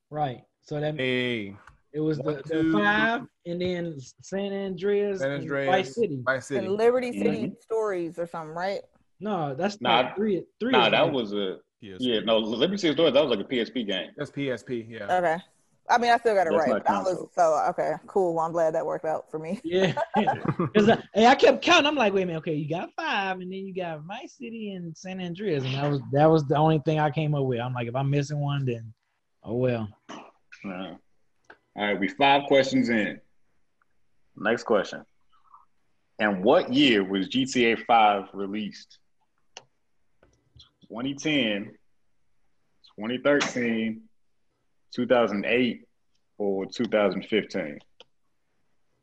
Right. So that hey. It was One, the, the two, five and then San Andreas, San Andreas and Vice City. Vice City. And Liberty City mm-hmm. Stories or something, right? No, that's nah, not three. three nah, that right? was a P S P. Yeah, no, Liberty City Stories, that was like a P S P game. That's P S P, yeah. Okay. I mean, I still got it that's right. I was, so, okay, cool. Well, I'm glad that worked out for me. Yeah. Like, hey, I kept counting. I'm like, wait a minute. Okay, you got five, and then you got Vice City and San Andreas. And that was, that was the only thing I came up with. I'm like, if I'm missing one, then oh, well. Uh, all right, we five questions in. Next question. In what year was G T A five released? twenty ten, twenty thirteen, two thousand eight, or two thousand fifteen?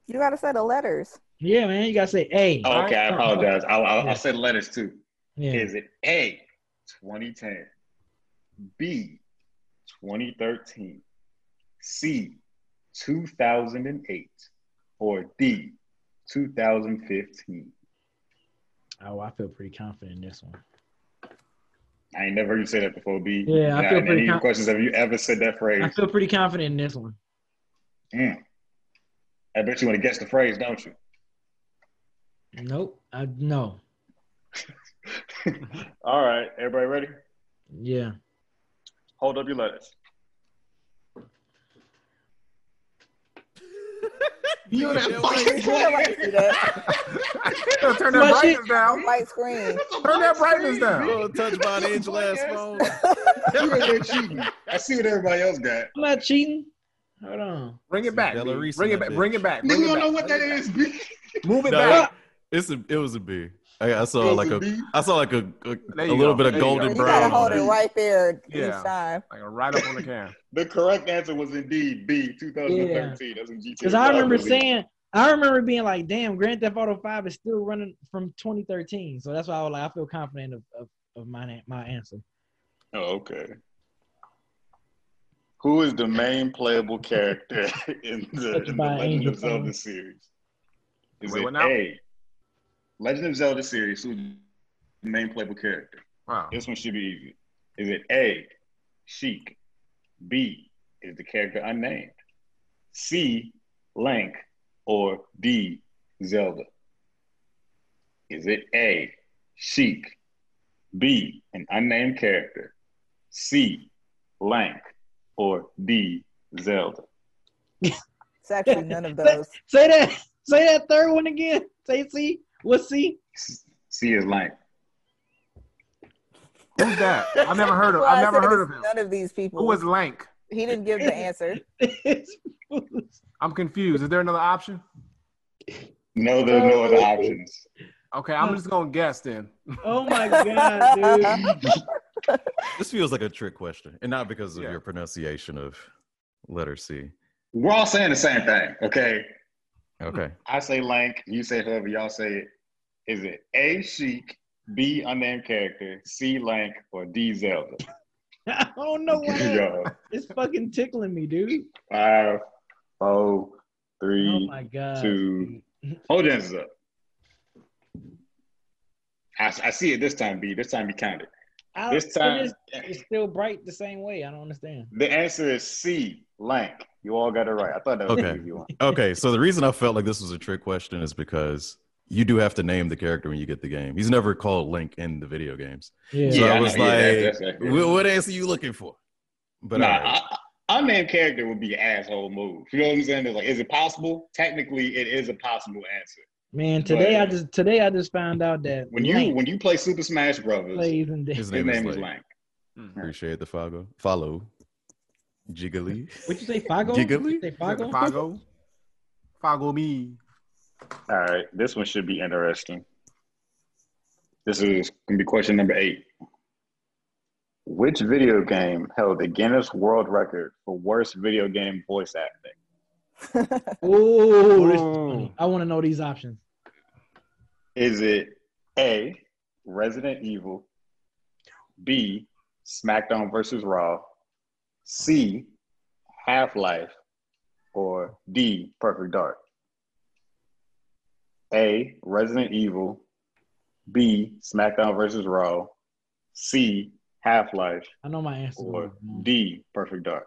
You got to say the letters. Yeah, man, you got to say A. Oh, okay, I apologize. I'll, I'll, I'll say the letters too. Yeah. Is it A, twenty ten, B, twenty thirteen, C, two thousand eight, or D, two thousand fifteen? Oh, I feel pretty confident in this one. I ain't never heard you say that before, B. Yeah, I now, feel pretty confident. Questions, have you ever said that phrase? I feel pretty confident in this one. Mm. I bet you want to guess the phrase, don't you? Nope. I no. All right. Everybody ready? Yeah. Hold up your letters. You know that fucking screen. Turn that brightness down. Light screen. Turn that brightness down. Little touch by the inch last phone. You ain't there cheating. I see what everybody else got. I'm not cheating. Hold on. Bring it back. Bring it back. Bring it back. Nigga, you don't know what that is, B. Move it back. It's a. It was a B. I, I saw like a, a I saw like a, a, a little go. Bit of there golden you brown. You gotta hold it right there. Yeah, time. Like right up on the cam. The correct answer was indeed B, twenty thirteen. Yeah. That's in G T A. Because I remember really. saying, I remember being like, "Damn, Grand Theft Auto Five is still running from twenty thirteen." So that's why I was like, I feel confident of of, of my my answer. Oh, okay. Who is the main playable character in the, in the Legend of Zelda series? Is Wait, it A? Legend of Zelda series, who's the main playable character? Wow. This one should be easy. Is it A, Sheik, B, is the character unnamed, C, Link, or D, Zelda? Is it A, Sheik, B, an unnamed character, C, Link, or D, Zelda? It's actually none of those. Say that. Say that third one again. Say C. What's C? C is Link. Who's that? I've never heard of. Well, I've never heard of him. None of these people. Who is Link? He didn't give the answer. I'm confused. Is there another option? No, there's no other options. Okay, I'm just gonna guess then. Oh my god, dude! This feels like a trick question, and not because of yeah. your pronunciation of letter C. We're all saying the same thing, okay? Okay. I say Link. You say whoever y'all say it. Is it A, Sheik, B, unnamed character, C, Link, or D, Zelda? I don't know why. Yo. It's fucking tickling me, dude. Five, oh, three, oh my God, two. Hold dances up. I, I see it this time, B. This time you counted. I, this time. It is, it's still bright the same way. I don't understand. The answer is C, Lank. You all got it right. I thought that was okay. The one. Okay, so the reason I felt like this was a trick question is because you do have to name the character when you get the game. He's never called Link in the video games. Yeah. So yeah, I was I know, like, yeah, that's, that's, that's, yeah. what answer you looking for? But nah, right. Our name character would be an asshole move. You know what I'm saying? It's like, is it possible? Technically, it is a possible answer. Man, today but, I just today I just found out that when you Link when you play Super Smash Brothers, his name, his name is Link. Link. Mm-hmm. Appreciate the Fago. Follow. Jiggly. What'd you say, Fago? Jiggly? Say Fago? Fago. Fago me. All right, this one should be interesting. This is going to be question number eight. Which video game held the Guinness World Record for worst video game voice acting? Ooh, I want to know these options. Is it A, Resident Evil, B, SmackDown versus. Raw, C, Half-Life, or D, Perfect Dark? A, Resident Evil, B, SmackDown versus. Raw, C, Half-Life, I know my answer, or D, Perfect Dark.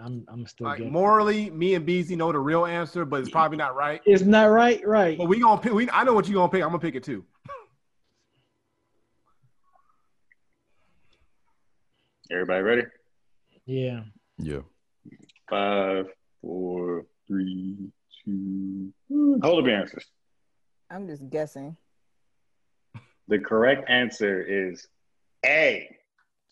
I'm I'm still like, morally, me and B Z know the real answer, but it's probably not right. It's not right, right. But we gonna pick, we, I know what you gonna pick. I'm gonna pick it too. Everybody ready? Yeah. Yeah. Five, four, three, two. Hold up your answers. I'm just guessing. The correct answer is A.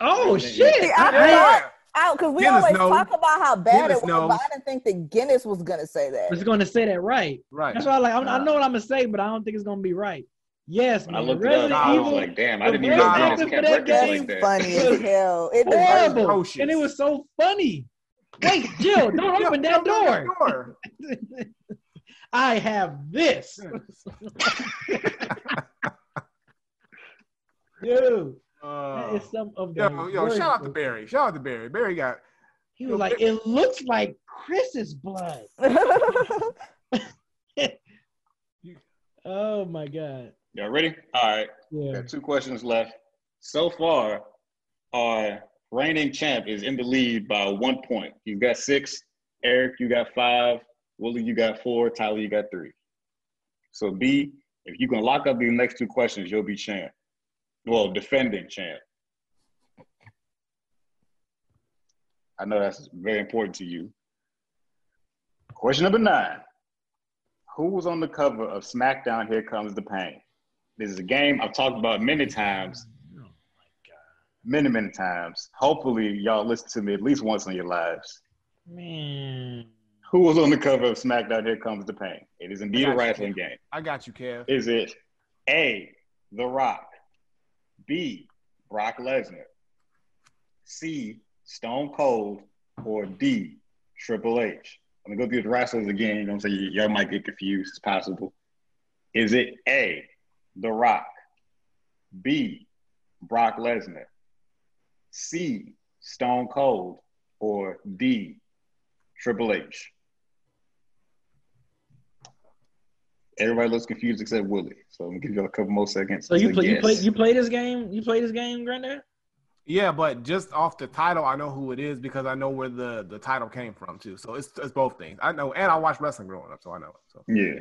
Oh, shit. See, I thought, because we always knows. talk about how bad Guinness it was, knows. But I didn't think that Guinness was going to say that. It's going to say that right. Right. That's why I like. I'm, uh, I know what I'm going to say, but I don't think it's going to be right. Yes, man. I looked Resident it up, Evil, I was like, damn, I didn't even know Guinness kept records like that. Funny as hell. It was horrible. And it was so funny. Wait, Jill, don't open that door. I have this. Dude. Uh, that is some of the yo, yo, shout out to Barry. Shout out to Barry. Barry got. He was yo, like, Barry. It looks like Chris's blood. Oh, my God. Y'all ready? All right. Yeah. Got two questions left. So far, our reigning champ is in the lead by one point. You've got six. Eric, you got five. Willie, you got four. Tyler, you got three. So, B, if you can lock up these next two questions, you'll be champ. Well, defending champ. I know that's very important to you. Question number nine. Who was on the cover of SmackDown Here Comes the Pain? This is a game I've talked about many times. Oh, my God. Many, many times. Hopefully, y'all listen to me at least once in your lives. Man. Who was on the cover of SmackDown Here Comes the Pain? It is indeed a wrestling you, game. I got you, Kev. Is it A, The Rock, B, Brock Lesnar, C, Stone Cold, or D, Triple H? I'm going to go through the wrestlers again. You know what I'm saying? Y'all might get confused. It's possible. Is it A, The Rock, B, Brock Lesnar, C, Stone Cold, or D, Triple H? Everybody looks confused except Willie. So I'm gonna give you a couple more seconds. So you play, you play you play this game? You play this game, Granddad? Yeah, but just off the title, I know who it is because I know where the, the title came from too. So it's it's both things. I know, and I watched wrestling growing up, so I know it. So. Yeah,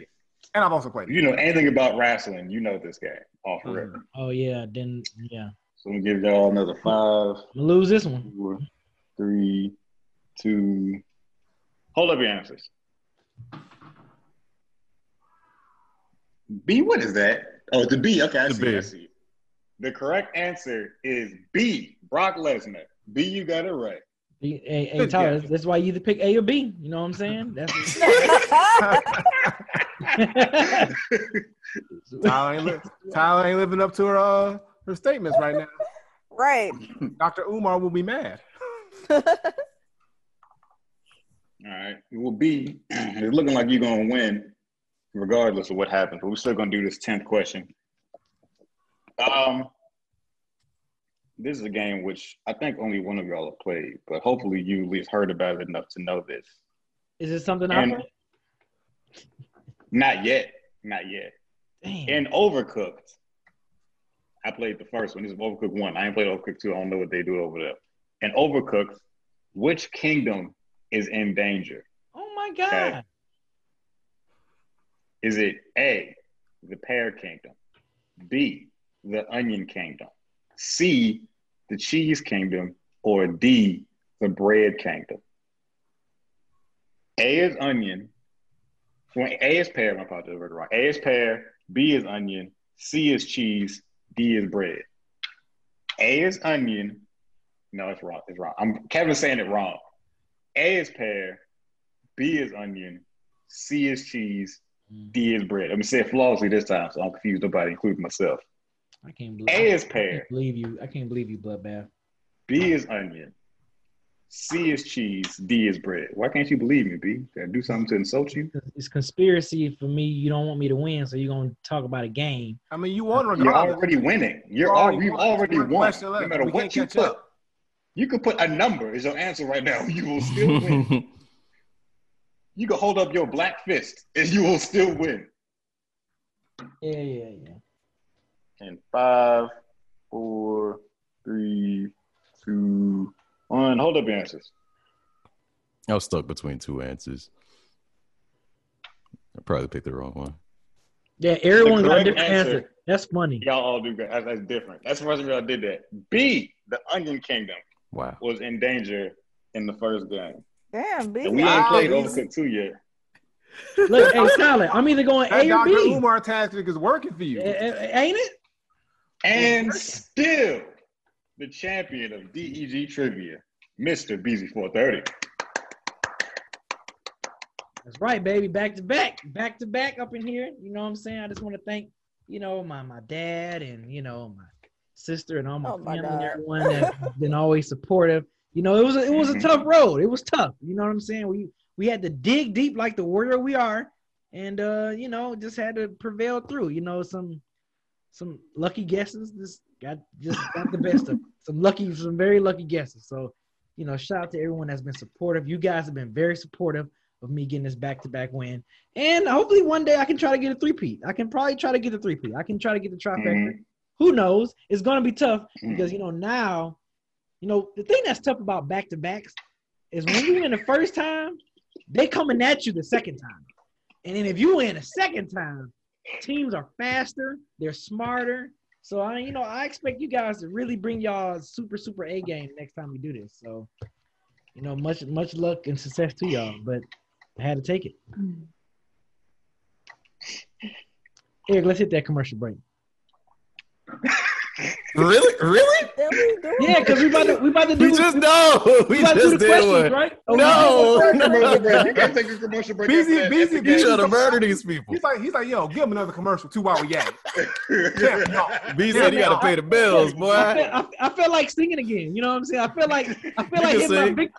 and I've also played it. You know anything about wrestling? You know this game off forever. Mm-hmm. Oh yeah, then yeah. So I'm gonna give y'all another five. I'm gonna lose this one. Four, three, two. Hold up your answers. B, what is that? Oh, the B. Okay, I see, B. I see. The correct answer is B, Brock Lesnar. B, you got it right. B, hey, hey Tyler, that's, that's why you either pick A or B. You know what I'm saying? That's Tyler, ain't li- Tyler ain't living up to her uh, her statements right now. Right. Doctor Umar will be mad. All right. Well, B, it's looking like you're going to win. Regardless of what happens, but we're still going to do this tenth question. Um, this is a game which I think only one of y'all have played, but hopefully you at least heard about it enough to know this. Is it something I played? Not yet. Not yet. Damn. And Overcooked. I played the first one. This is Overcooked one. I ain't played Overcooked two. I don't know what they do over there. And Overcooked, which kingdom is in danger? Oh, my God. Okay. Is it A, the pear kingdom, B, the onion kingdom, C, the cheese kingdom, or D, the bread kingdom? A is onion. When A is pear. My father heard it wrong. A is pear. B is onion. C is cheese. D is bread. A is onion. No, it's wrong. It's wrong. I'm Kevin's saying it wrong. A is pear. B is onion. C is cheese. D is bread. I'm gonna say it flawlessly this time, so I'm confused about it, including myself. I can't believe A is pear. I can't believe you. I can't believe you, Bloodbath. B is onion. C is cheese. D is bread. Why can't you believe me, B? Did I do something to insult you? It's conspiracy for me. You don't want me to win, so you're gonna talk about a game. I mean, you won regardless. You're already winning. You're all. You've already won. No matter what you put, up. You can put a number as your answer right now. You will still win. You can hold up your black fist and you will still win. Yeah, yeah, yeah. And five, four, three, two, one. Hold up your answers. I was stuck between two answers. I probably picked the wrong one. Yeah, everyone got a different answer. answer. That's funny. Y'all all do good. That's, that's different. That's the first time y'all did that. B, the Onion Kingdom, wow, was in danger in the first game. Damn, B. So we ain't played Overcooked two yet. Look, hey, Tyler, I'm either going A or B. Doctor Umar tactic is working for you. A- a- ain't it? And still the champion of D E G Trivia, Mister B Z four thirty. That's right, baby. Back to back. Back to back up in here. You know what I'm saying? I just want to thank, you know, my, my dad and, you know, my sister and all my oh family my and everyone that's been always supportive. You know, it was a, it was a tough road. It was tough. You know what I'm saying? We we had to dig deep like the warrior we are, and uh, you know, just had to prevail through. You know, some some lucky guesses just got just got the best of some lucky, some very lucky guesses. So, you know, shout out to everyone that's been supportive. You guys have been very supportive of me getting this back-to-back win, and hopefully one day I can try to get a three-peat. I can probably try to get a three-peat. I can try to get the trifecta. Mm-hmm. Who knows? It's gonna be tough because you know now. You know, the thing that's tough about back-to-backs is when you win the first time, they coming at you the second time. And then if you win a second time, teams are faster, they're smarter. So, I, you know, I expect you guys to really bring y'all super, super A game next time we do this. So, you know, much, much luck and success to y'all, but I had to take it. Eric, let's hit that commercial break. Really? Really? Yeah, because we about to we about to do. We just know we, we just did one, right? Oh, no, no. Commercial break. You gotta take a commercial break. Busy, busy, busy. Trying to murder these people. He's like, he's like, yo, give him another commercial too while we at it. B said you gotta pay the bills, boy. I feel, I, I feel like singing again. You know what I'm saying? I feel like I feel like my big.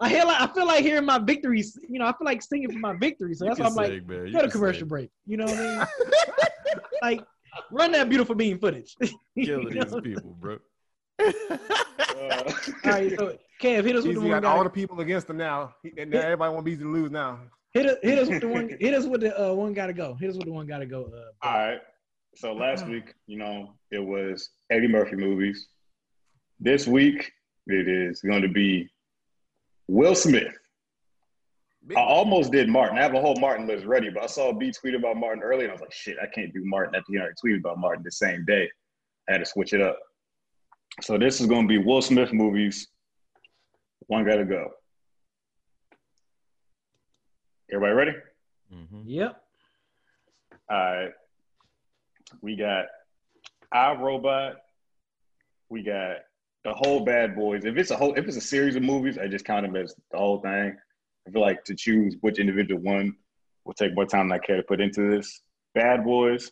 I hear like I feel like hearing my victories. You know, I feel like singing for my victories. So that's why I'm like, go to commercial break. You know what I mean? Like. Run that beautiful bean footage. Killing these people, bro. uh, all right, so Kev, hit us with the one. Got guy. All the people against him now. He, and hit, everybody want B Z to lose now. Hit us, hit us with the one. Hit us with the uh, one. Gotta go. Hit us with the one. Gotta go. Uh, all right. So last week, you know, it was Eddie Murphy movies. This week, it is going to be Will Smith. I almost did Martin. I have a whole Martin list ready, but I saw B tweet about Martin earlier, and I was like, shit, I can't do Martin after he already tweeted about Martin the same day. I had to switch it up. So this is going to be Will Smith movies. One Gotta Go. Everybody ready? Mm-hmm. Yep. All right. We got I, Robot. We got the whole Bad Boys. If it's a whole, if it's a series of movies, I just count them as the whole thing. I feel like to choose which individual one will take more time than I care to put into this. Bad Boys,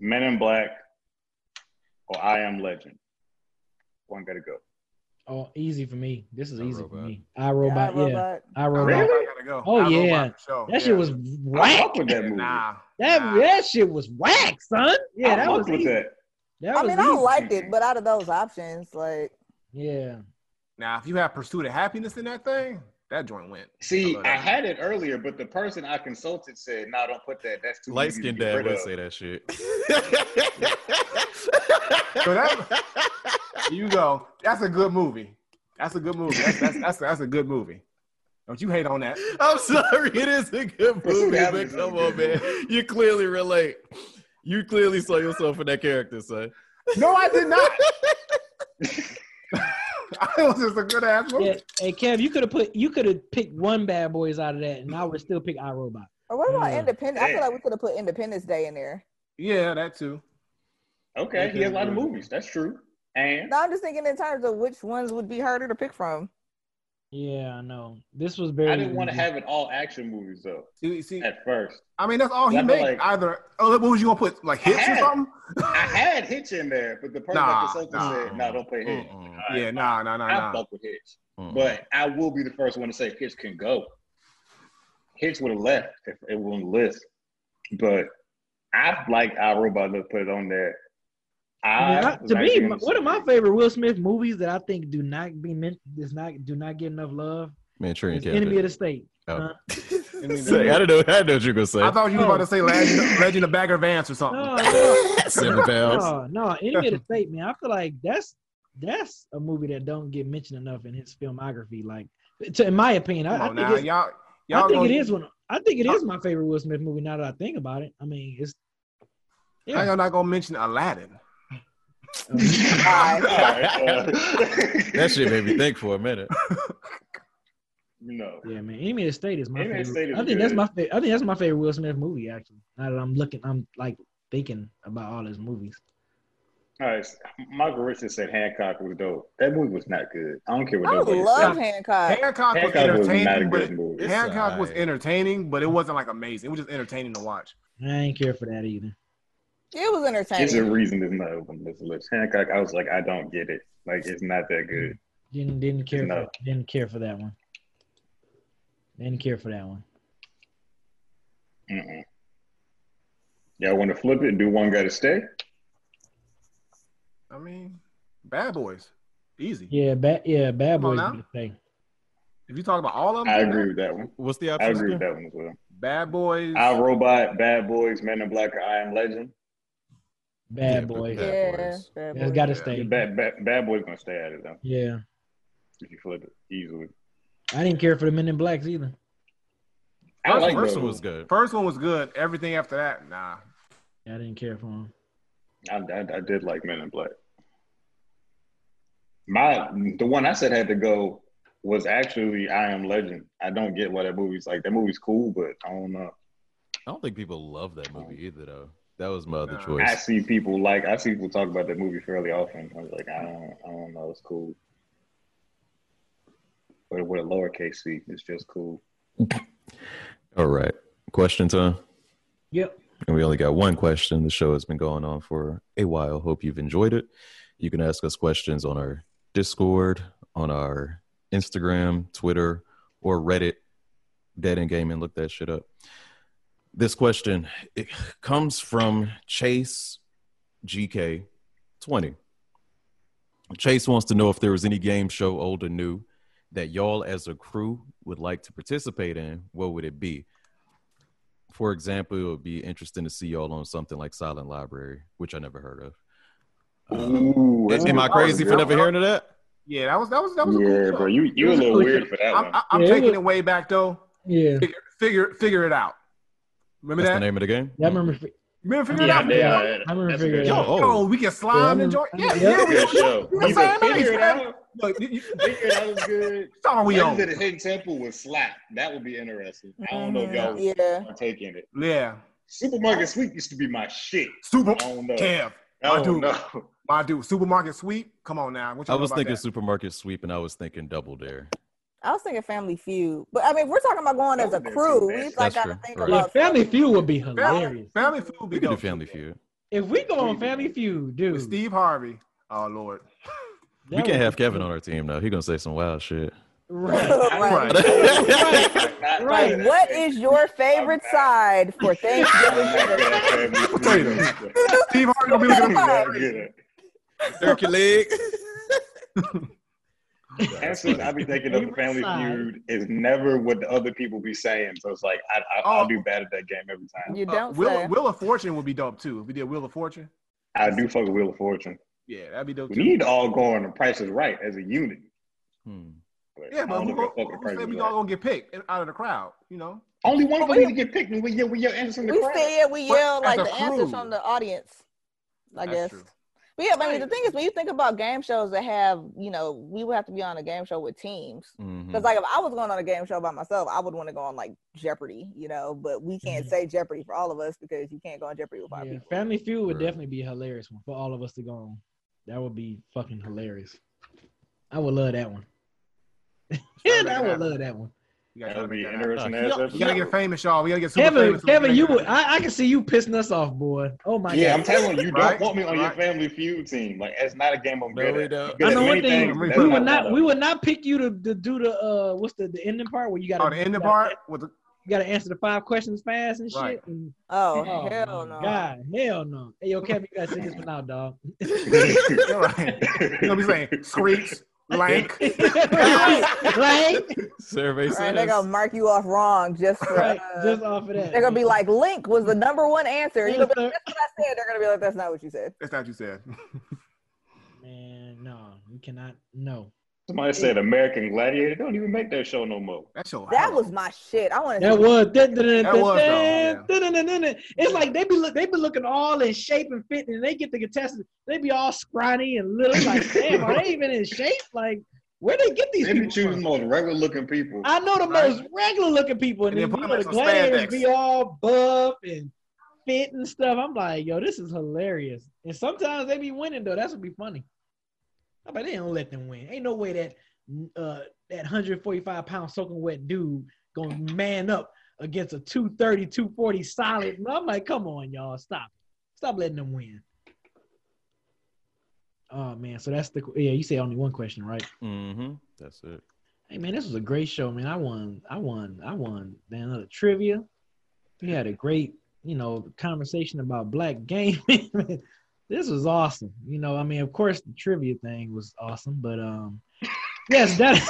Men in Black, or I Am Legend. One Gotta Go. Oh, easy for me. This is I easy robot. for me. I Robot, yeah. I Robot. Yeah. I Robot. Really? I go. Oh, I yeah. Robot, that yeah. shit was whack. I fuck with that movie. Nah, that, nah. that shit was whack, son. Yeah, I that was with easy. That. That I mean, easy. I liked it, but out of those options, like. Yeah. Now, if you have Pursuit of Happiness in that thing, that joint went. See, I, I had it earlier, but the person I consulted said, no, nah, don't put that. That's too light skinned dad would say that shit. So that, you go. That's a good movie. That's a good movie. That's, that's, that's, that's a good movie. Don't you hate on that? I'm sorry. It is a good movie, but come on, man. You clearly relate. You clearly saw yourself in that character, son. No, I did not. I was just a good ass movie. Yeah. Hey, Kev, you could have put, you could have picked one Bad Boys out of that, and I would still pick iRobot. Or what about yeah. Independence? I feel like we could have put Independence Day in there. Yeah, that too. Okay, he has a lot of movies. That's true. And no, I'm just thinking in terms of which ones would be harder to pick from. Yeah, I know. This was very. I didn't want to have it all action movies though. See, see, at first, I mean that's all he made. Like, either oh, what was you gonna put like Hitch had, or something? I had Hitch in there, but the person nah, at the circle nah, said, "No, nah, don't play Hitch." Uh, uh, yeah, right, nah, nah, nah. I nah. fuck with Hitch, uh, but I will be the first one to say Hitch can go. Hitch would have left if it wouldn't list, but I like iRobot to put it on there. I mean, I, to like me, one of my favorite Will Smith movies that I think do not be meant is not do not get enough love. Manchurian Candidate. Enemy of the State. Oh. Huh? Say, I don't know. I don't know what you're gonna say. I thought you were oh. about to say Legend, Legend of Bagger Vance or something. No, no. Seven pounds. No, no, Enemy of the State, man. I feel like that's that's a movie that don't get mentioned enough in his filmography. Like, to, in my opinion, I, I think now, y'all, y'all I think gonna, it is one. I think it is my favorite Will Smith movie. Now that I think about it, I mean, it's. Yeah. How y'all not gonna mention Aladdin? Um, that shit made me think for a minute. No. Yeah, man. Enemy of the State is my Enemy favorite. State is I think good. that's my favorite. I think that's my favorite Will Smith movie. Actually, now that I'm looking, I'm like thinking about all his movies. All right, Michael Richards said Hancock was dope. That movie was not good. I don't care what. I love said. Hancock. Hancock. Hancock was entertaining. Was not a good but movie. Hancock was entertaining, but it wasn't like amazing. It was just entertaining to watch. I ain't care for that either. It was entertaining. There's a reason it's not open this list. Hancock, I was like, I don't get it. Like, it's not that good. Didn't didn't care for didn't care for that one. Didn't care for that one. Mm-mm. Y'all want to flip it and do one got to stay? I mean, Bad Boys, easy. Yeah, bad yeah, Bad Boys got to stay. If you talk about all of them, I agree with that one. What's the option? I agree with that one as well. Bad Boys, I Robot, Bad Boys, Men in Black, I Am Legend. Bad Boys. Yeah, Bad Boys. It's got to stay. Bad, bad, bad Boys going to stay out of them. Yeah. If you flip it easily. I didn't care for the Men in Blacks either. I like first one was good. First one was good. Everything after that, nah. Yeah, I didn't care for them. I, I, I did like Men in Black. My The one I said had to go was actually I Am Legend. I don't get why that movie's like. That movie's cool, but I don't know. I don't think people love that movie either, though. That was my other choice. I see people like I see people talk about that movie fairly often. I was like, I don't, I don't know, it's cool. But with a lowercase c, it's just cool. All right, question time. Yep. And we only got one question. The show has been going on for a while. Hope you've enjoyed it. You can ask us questions on our Discord, on our Instagram, Twitter, or Reddit. Dead End Gaming, look that shit up. This question, it comes from Chase G K twenty. Chase wants to know if there was any game show, old or new, that y'all as a crew would like to participate in. What would it be? For example, it would be interesting to see y'all on something like Silent Library, which I never heard of. Ooh, um, am I crazy for never hearing of that? Yeah, that was that was that was a cool show. Bro, you you were a little weird for that one. I'm, I'm yeah, taking it, was, it way back though. Yeah, figure figure, figure it out. Remember That's that? the name of the game? Yeah, I remember. Remember figuring yeah, out? Yeah, yeah. I remember figuring out. Yo, oh, we can slime and join. Yeah, yeah, yeah, we can show. We can figure it out. Look, you figure it out was good. Talking we on. The Hidden Temple was slap. That would be interesting. I don't know if y'all yeah. are taking it. Yeah. Supermarket Sweep used to be my shit. Super. I don't know. Damn. I don't know. My dude, Supermarket Sweep. Come on now. What you I was thinking that? Supermarket Sweep, and I was thinking Double Dare. I was thinking Family Feud, but I mean, we're talking about going as a crew. We just like gotta think right. about yeah, Family Feud would be hilarious. Family, family Feud would be good. Family Feud. If we go on Family Feud, dude. With Steve Harvey. Oh Lord. That we can't have Kevin on our team though. He's gonna say some wild shit. Right. Right. Right. Right. Right. What is your favorite side for Thanksgiving? Potatoes. Steve Harvey gonna be looking at me. Turkey leg. Honestly, I be thinking of the Family Feud is never what the other people be saying, so it's like I, I, oh. I'll do bad at that game every time. You don't. Uh, Wheel, Wheel of Fortune would be dope too. If we did Wheel of Fortune, I do fuck with Wheel of Fortune. Yeah, that'd be dope. We too. need all going. The Price is Right as a unit. Hmm. But yeah, but who, who, who said we all gonna get picked out of the crowd? You know, only one we need to get picked. We yell, we yell answers from the we crowd. We say yeah, we yell but, like the crew. answers from the audience. I That's guess. True. But yeah, but I mean, the thing is, when you think about game shows that have, you know, we would have to be on a game show with teams. Because, mm-hmm. like, if I was going on a game show by myself, I would want to go on, like, Jeopardy, you know. But we can't mm-hmm. say Jeopardy for all of us because you can't go on Jeopardy with five yeah, people. Family Feud would True. definitely be a hilarious one for all of us to go on. That would be fucking hilarious. I would love that one. Yeah, I would love that one. That would be interesting. That. That. We gotta get famous, y'all. We gotta get super Kevin, famous. Kevin, you would. I, I can see you pissing us off, boy. Oh my yeah, God. Yeah, I'm telling you, you right? don't want me on right. your Family Feud team. Like, it's not a game I'm good at. Good I know one thing. We would not. not we would not pick you to, to do the uh, what's the, the ending part where you gotta. Oh, the ending part with the. You gotta answer the five questions fast and shit. Right. And, oh, oh hell no! God, hell no! Hey, yo, Kevin, you gotta take this one out, dog. All right. You know what I'm saying? Screech. Blank. Right. Blank. Survey says. Right, they're going to mark you off wrong just for right. uh, just off of that. They're going to be like, Link was the number one answer. You're gonna be like, that's what I said. They're going to be like, that's not what you said. That's not what you said. Man, no. You cannot. No. Somebody said American Gladiator. Don't even make that show no more. That show. That was my shit. I want to. That was. It's like they be look. They be looking all in shape and fit, and they get the contestants. They be all scrawny and little. Like, damn, are they even in shape? Like, where they get these? They be choosing the most regular looking people. I know the most regular looking people, and then the gladiators be all buff and fit and stuff. I'm like, yo, this is hilarious. And sometimes they be winning though. That's what be funny. I bet they don't let them win. Ain't no way that uh, that one forty-five pound soaking wet dude gonna man up against a two thirty, two forty solid. I'm like, come on, y'all, stop, stop letting them win. Oh man, so that's the yeah. You say only one question, right? Mm-hmm. That's it. Hey man, this was a great show, man. I won, I won, I won. Man, another trivia. We had a great, you know, conversation about black gaming. This was awesome. You know, I mean, of course, the trivia thing was awesome. But, um, yes, that,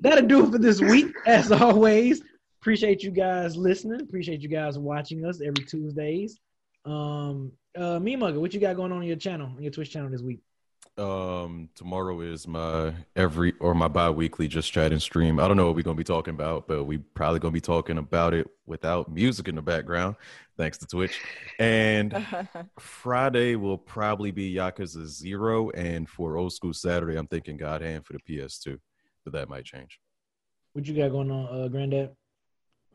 that'll do it for this week, as always. Appreciate you guys listening. Appreciate you guys watching us every Tuesdays. Um, uh, Me Mugger, what you got going on, on your channel, on your Twitch channel this week? Um, tomorrow is my every or my bi-weekly just chat and stream. I don't know what we're going to be talking about, but we probably going to be talking about it without music in the background, thanks to Twitch. And Friday will probably be Yakuza Zero, and for Old School Saturday, I'm thinking God Hand for the P S two, but that might change. What you got going on, uh, Granddad,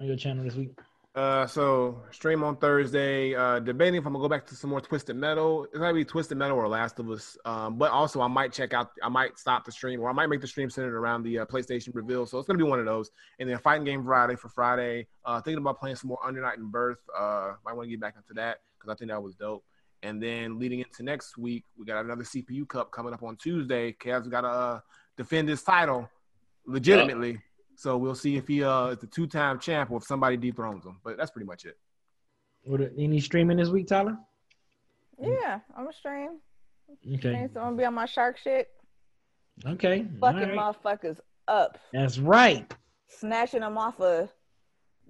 on your channel this week? Uh, so stream on Thursday, uh, debating if I'm gonna go back to some more Twisted Metal. It's gonna be Twisted Metal or Last of Us. Um, but also I might check out, I might stop the stream, or I might make the stream centered around the uh, PlayStation reveal. So it's gonna be one of those. And then fighting game variety for Friday. Uh, thinking about playing some more Under Night and Birth. Uh, I want to get back into that because I think that was dope. And then leading into next week, we got another C P U Cup coming up on Tuesday. Cavs gotta uh, defend his title legitimately. Yep. So we'll see if he uh, is a two-time champ or if somebody dethrones him. But that's pretty much it. Any streaming this week, Tyler? Yeah, I'm a stream. Okay. So I'm going to be on my shark shit. Okay. Fucking right. Motherfuckers up. That's right. Snatching them off of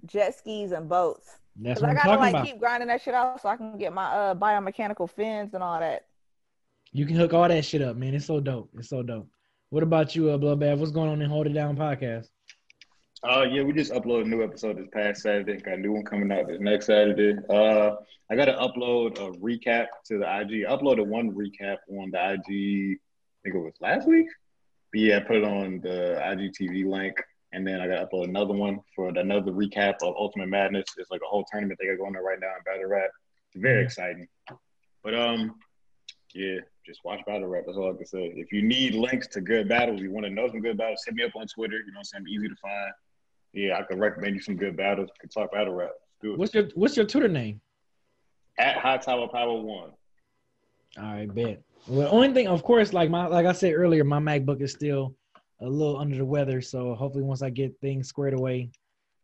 jet skis and boats. That's what I'm talking about. Because I got to like keep grinding that shit out so I can get my uh, biomechanical fins and all that. You can hook all that shit up, man. It's so dope. It's so dope. What about you, uh, Bloodbath? What's going on in Hold It Down podcast? Uh, yeah, we just uploaded a new episode this past Saturday. Got a new one coming out this next Saturday. Uh, I got to upload a recap to the I G. I uploaded one recap on the I G, I think it was last week. But yeah, I put it on the I G T V link. And then I got to upload another one for another recap of Ultimate Madness. It's like a whole tournament they got going on right now in Battle Rap. It's very exciting. But, um, yeah, just watch Battle Rap. That's all I can say. If you need links to good battles, you want to know some good battles, hit me up on Twitter. You know what I'm saying? I'm easy to find. Yeah, I could recommend you some good battles. We could talk battle rap. Do it. What's your What's your Twitter name? At High Tower Power One. All right, bet. Well, only thing, of course, like my like I said earlier, my MacBook is still a little under the weather, so hopefully once I get things squared away,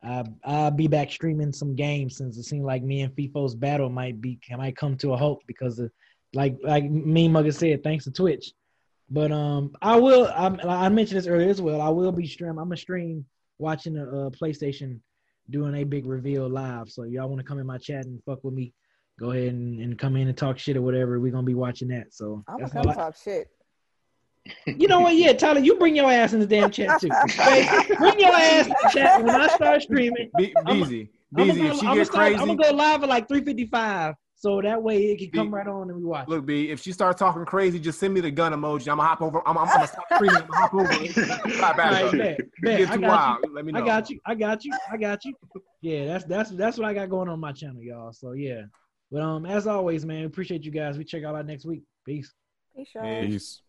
uh, I'll be back streaming some games, since it seems like me and FIFO's battle might be might come to a halt because of, like like me Mugga said, thanks to Twitch. But um, I will. I, I mentioned this earlier as well. I will be stream. I'm gonna stream watching a, a PlayStation doing a big reveal live. So y'all want to come in my chat and fuck with me? Go ahead and, and come in and talk shit or whatever. We're gonna be watching that. So I'm gonna come I, talk shit. You know what? Yeah, Tyler, you bring your ass in the damn chat too. Hey, bring your ass in the chat when I start streaming. Be easy, easy. If she I'm gets crazy, I'm gonna go live at like three fifty-five. So that way it can B, come right on and we watch. Look, B, if she starts talking crazy, just send me the gun emoji. I'm gonna hop over. I'm, I'm, I'm gonna stop screaming. I'm gonna hop over. Right, back bet, bet. I, got Let me know. I got you. I got you. I got you. Yeah, that's that's that's what I got going on my channel, y'all. So yeah, but um, as always, man, appreciate you guys. We check out our next week. Peace. Peace. Peace.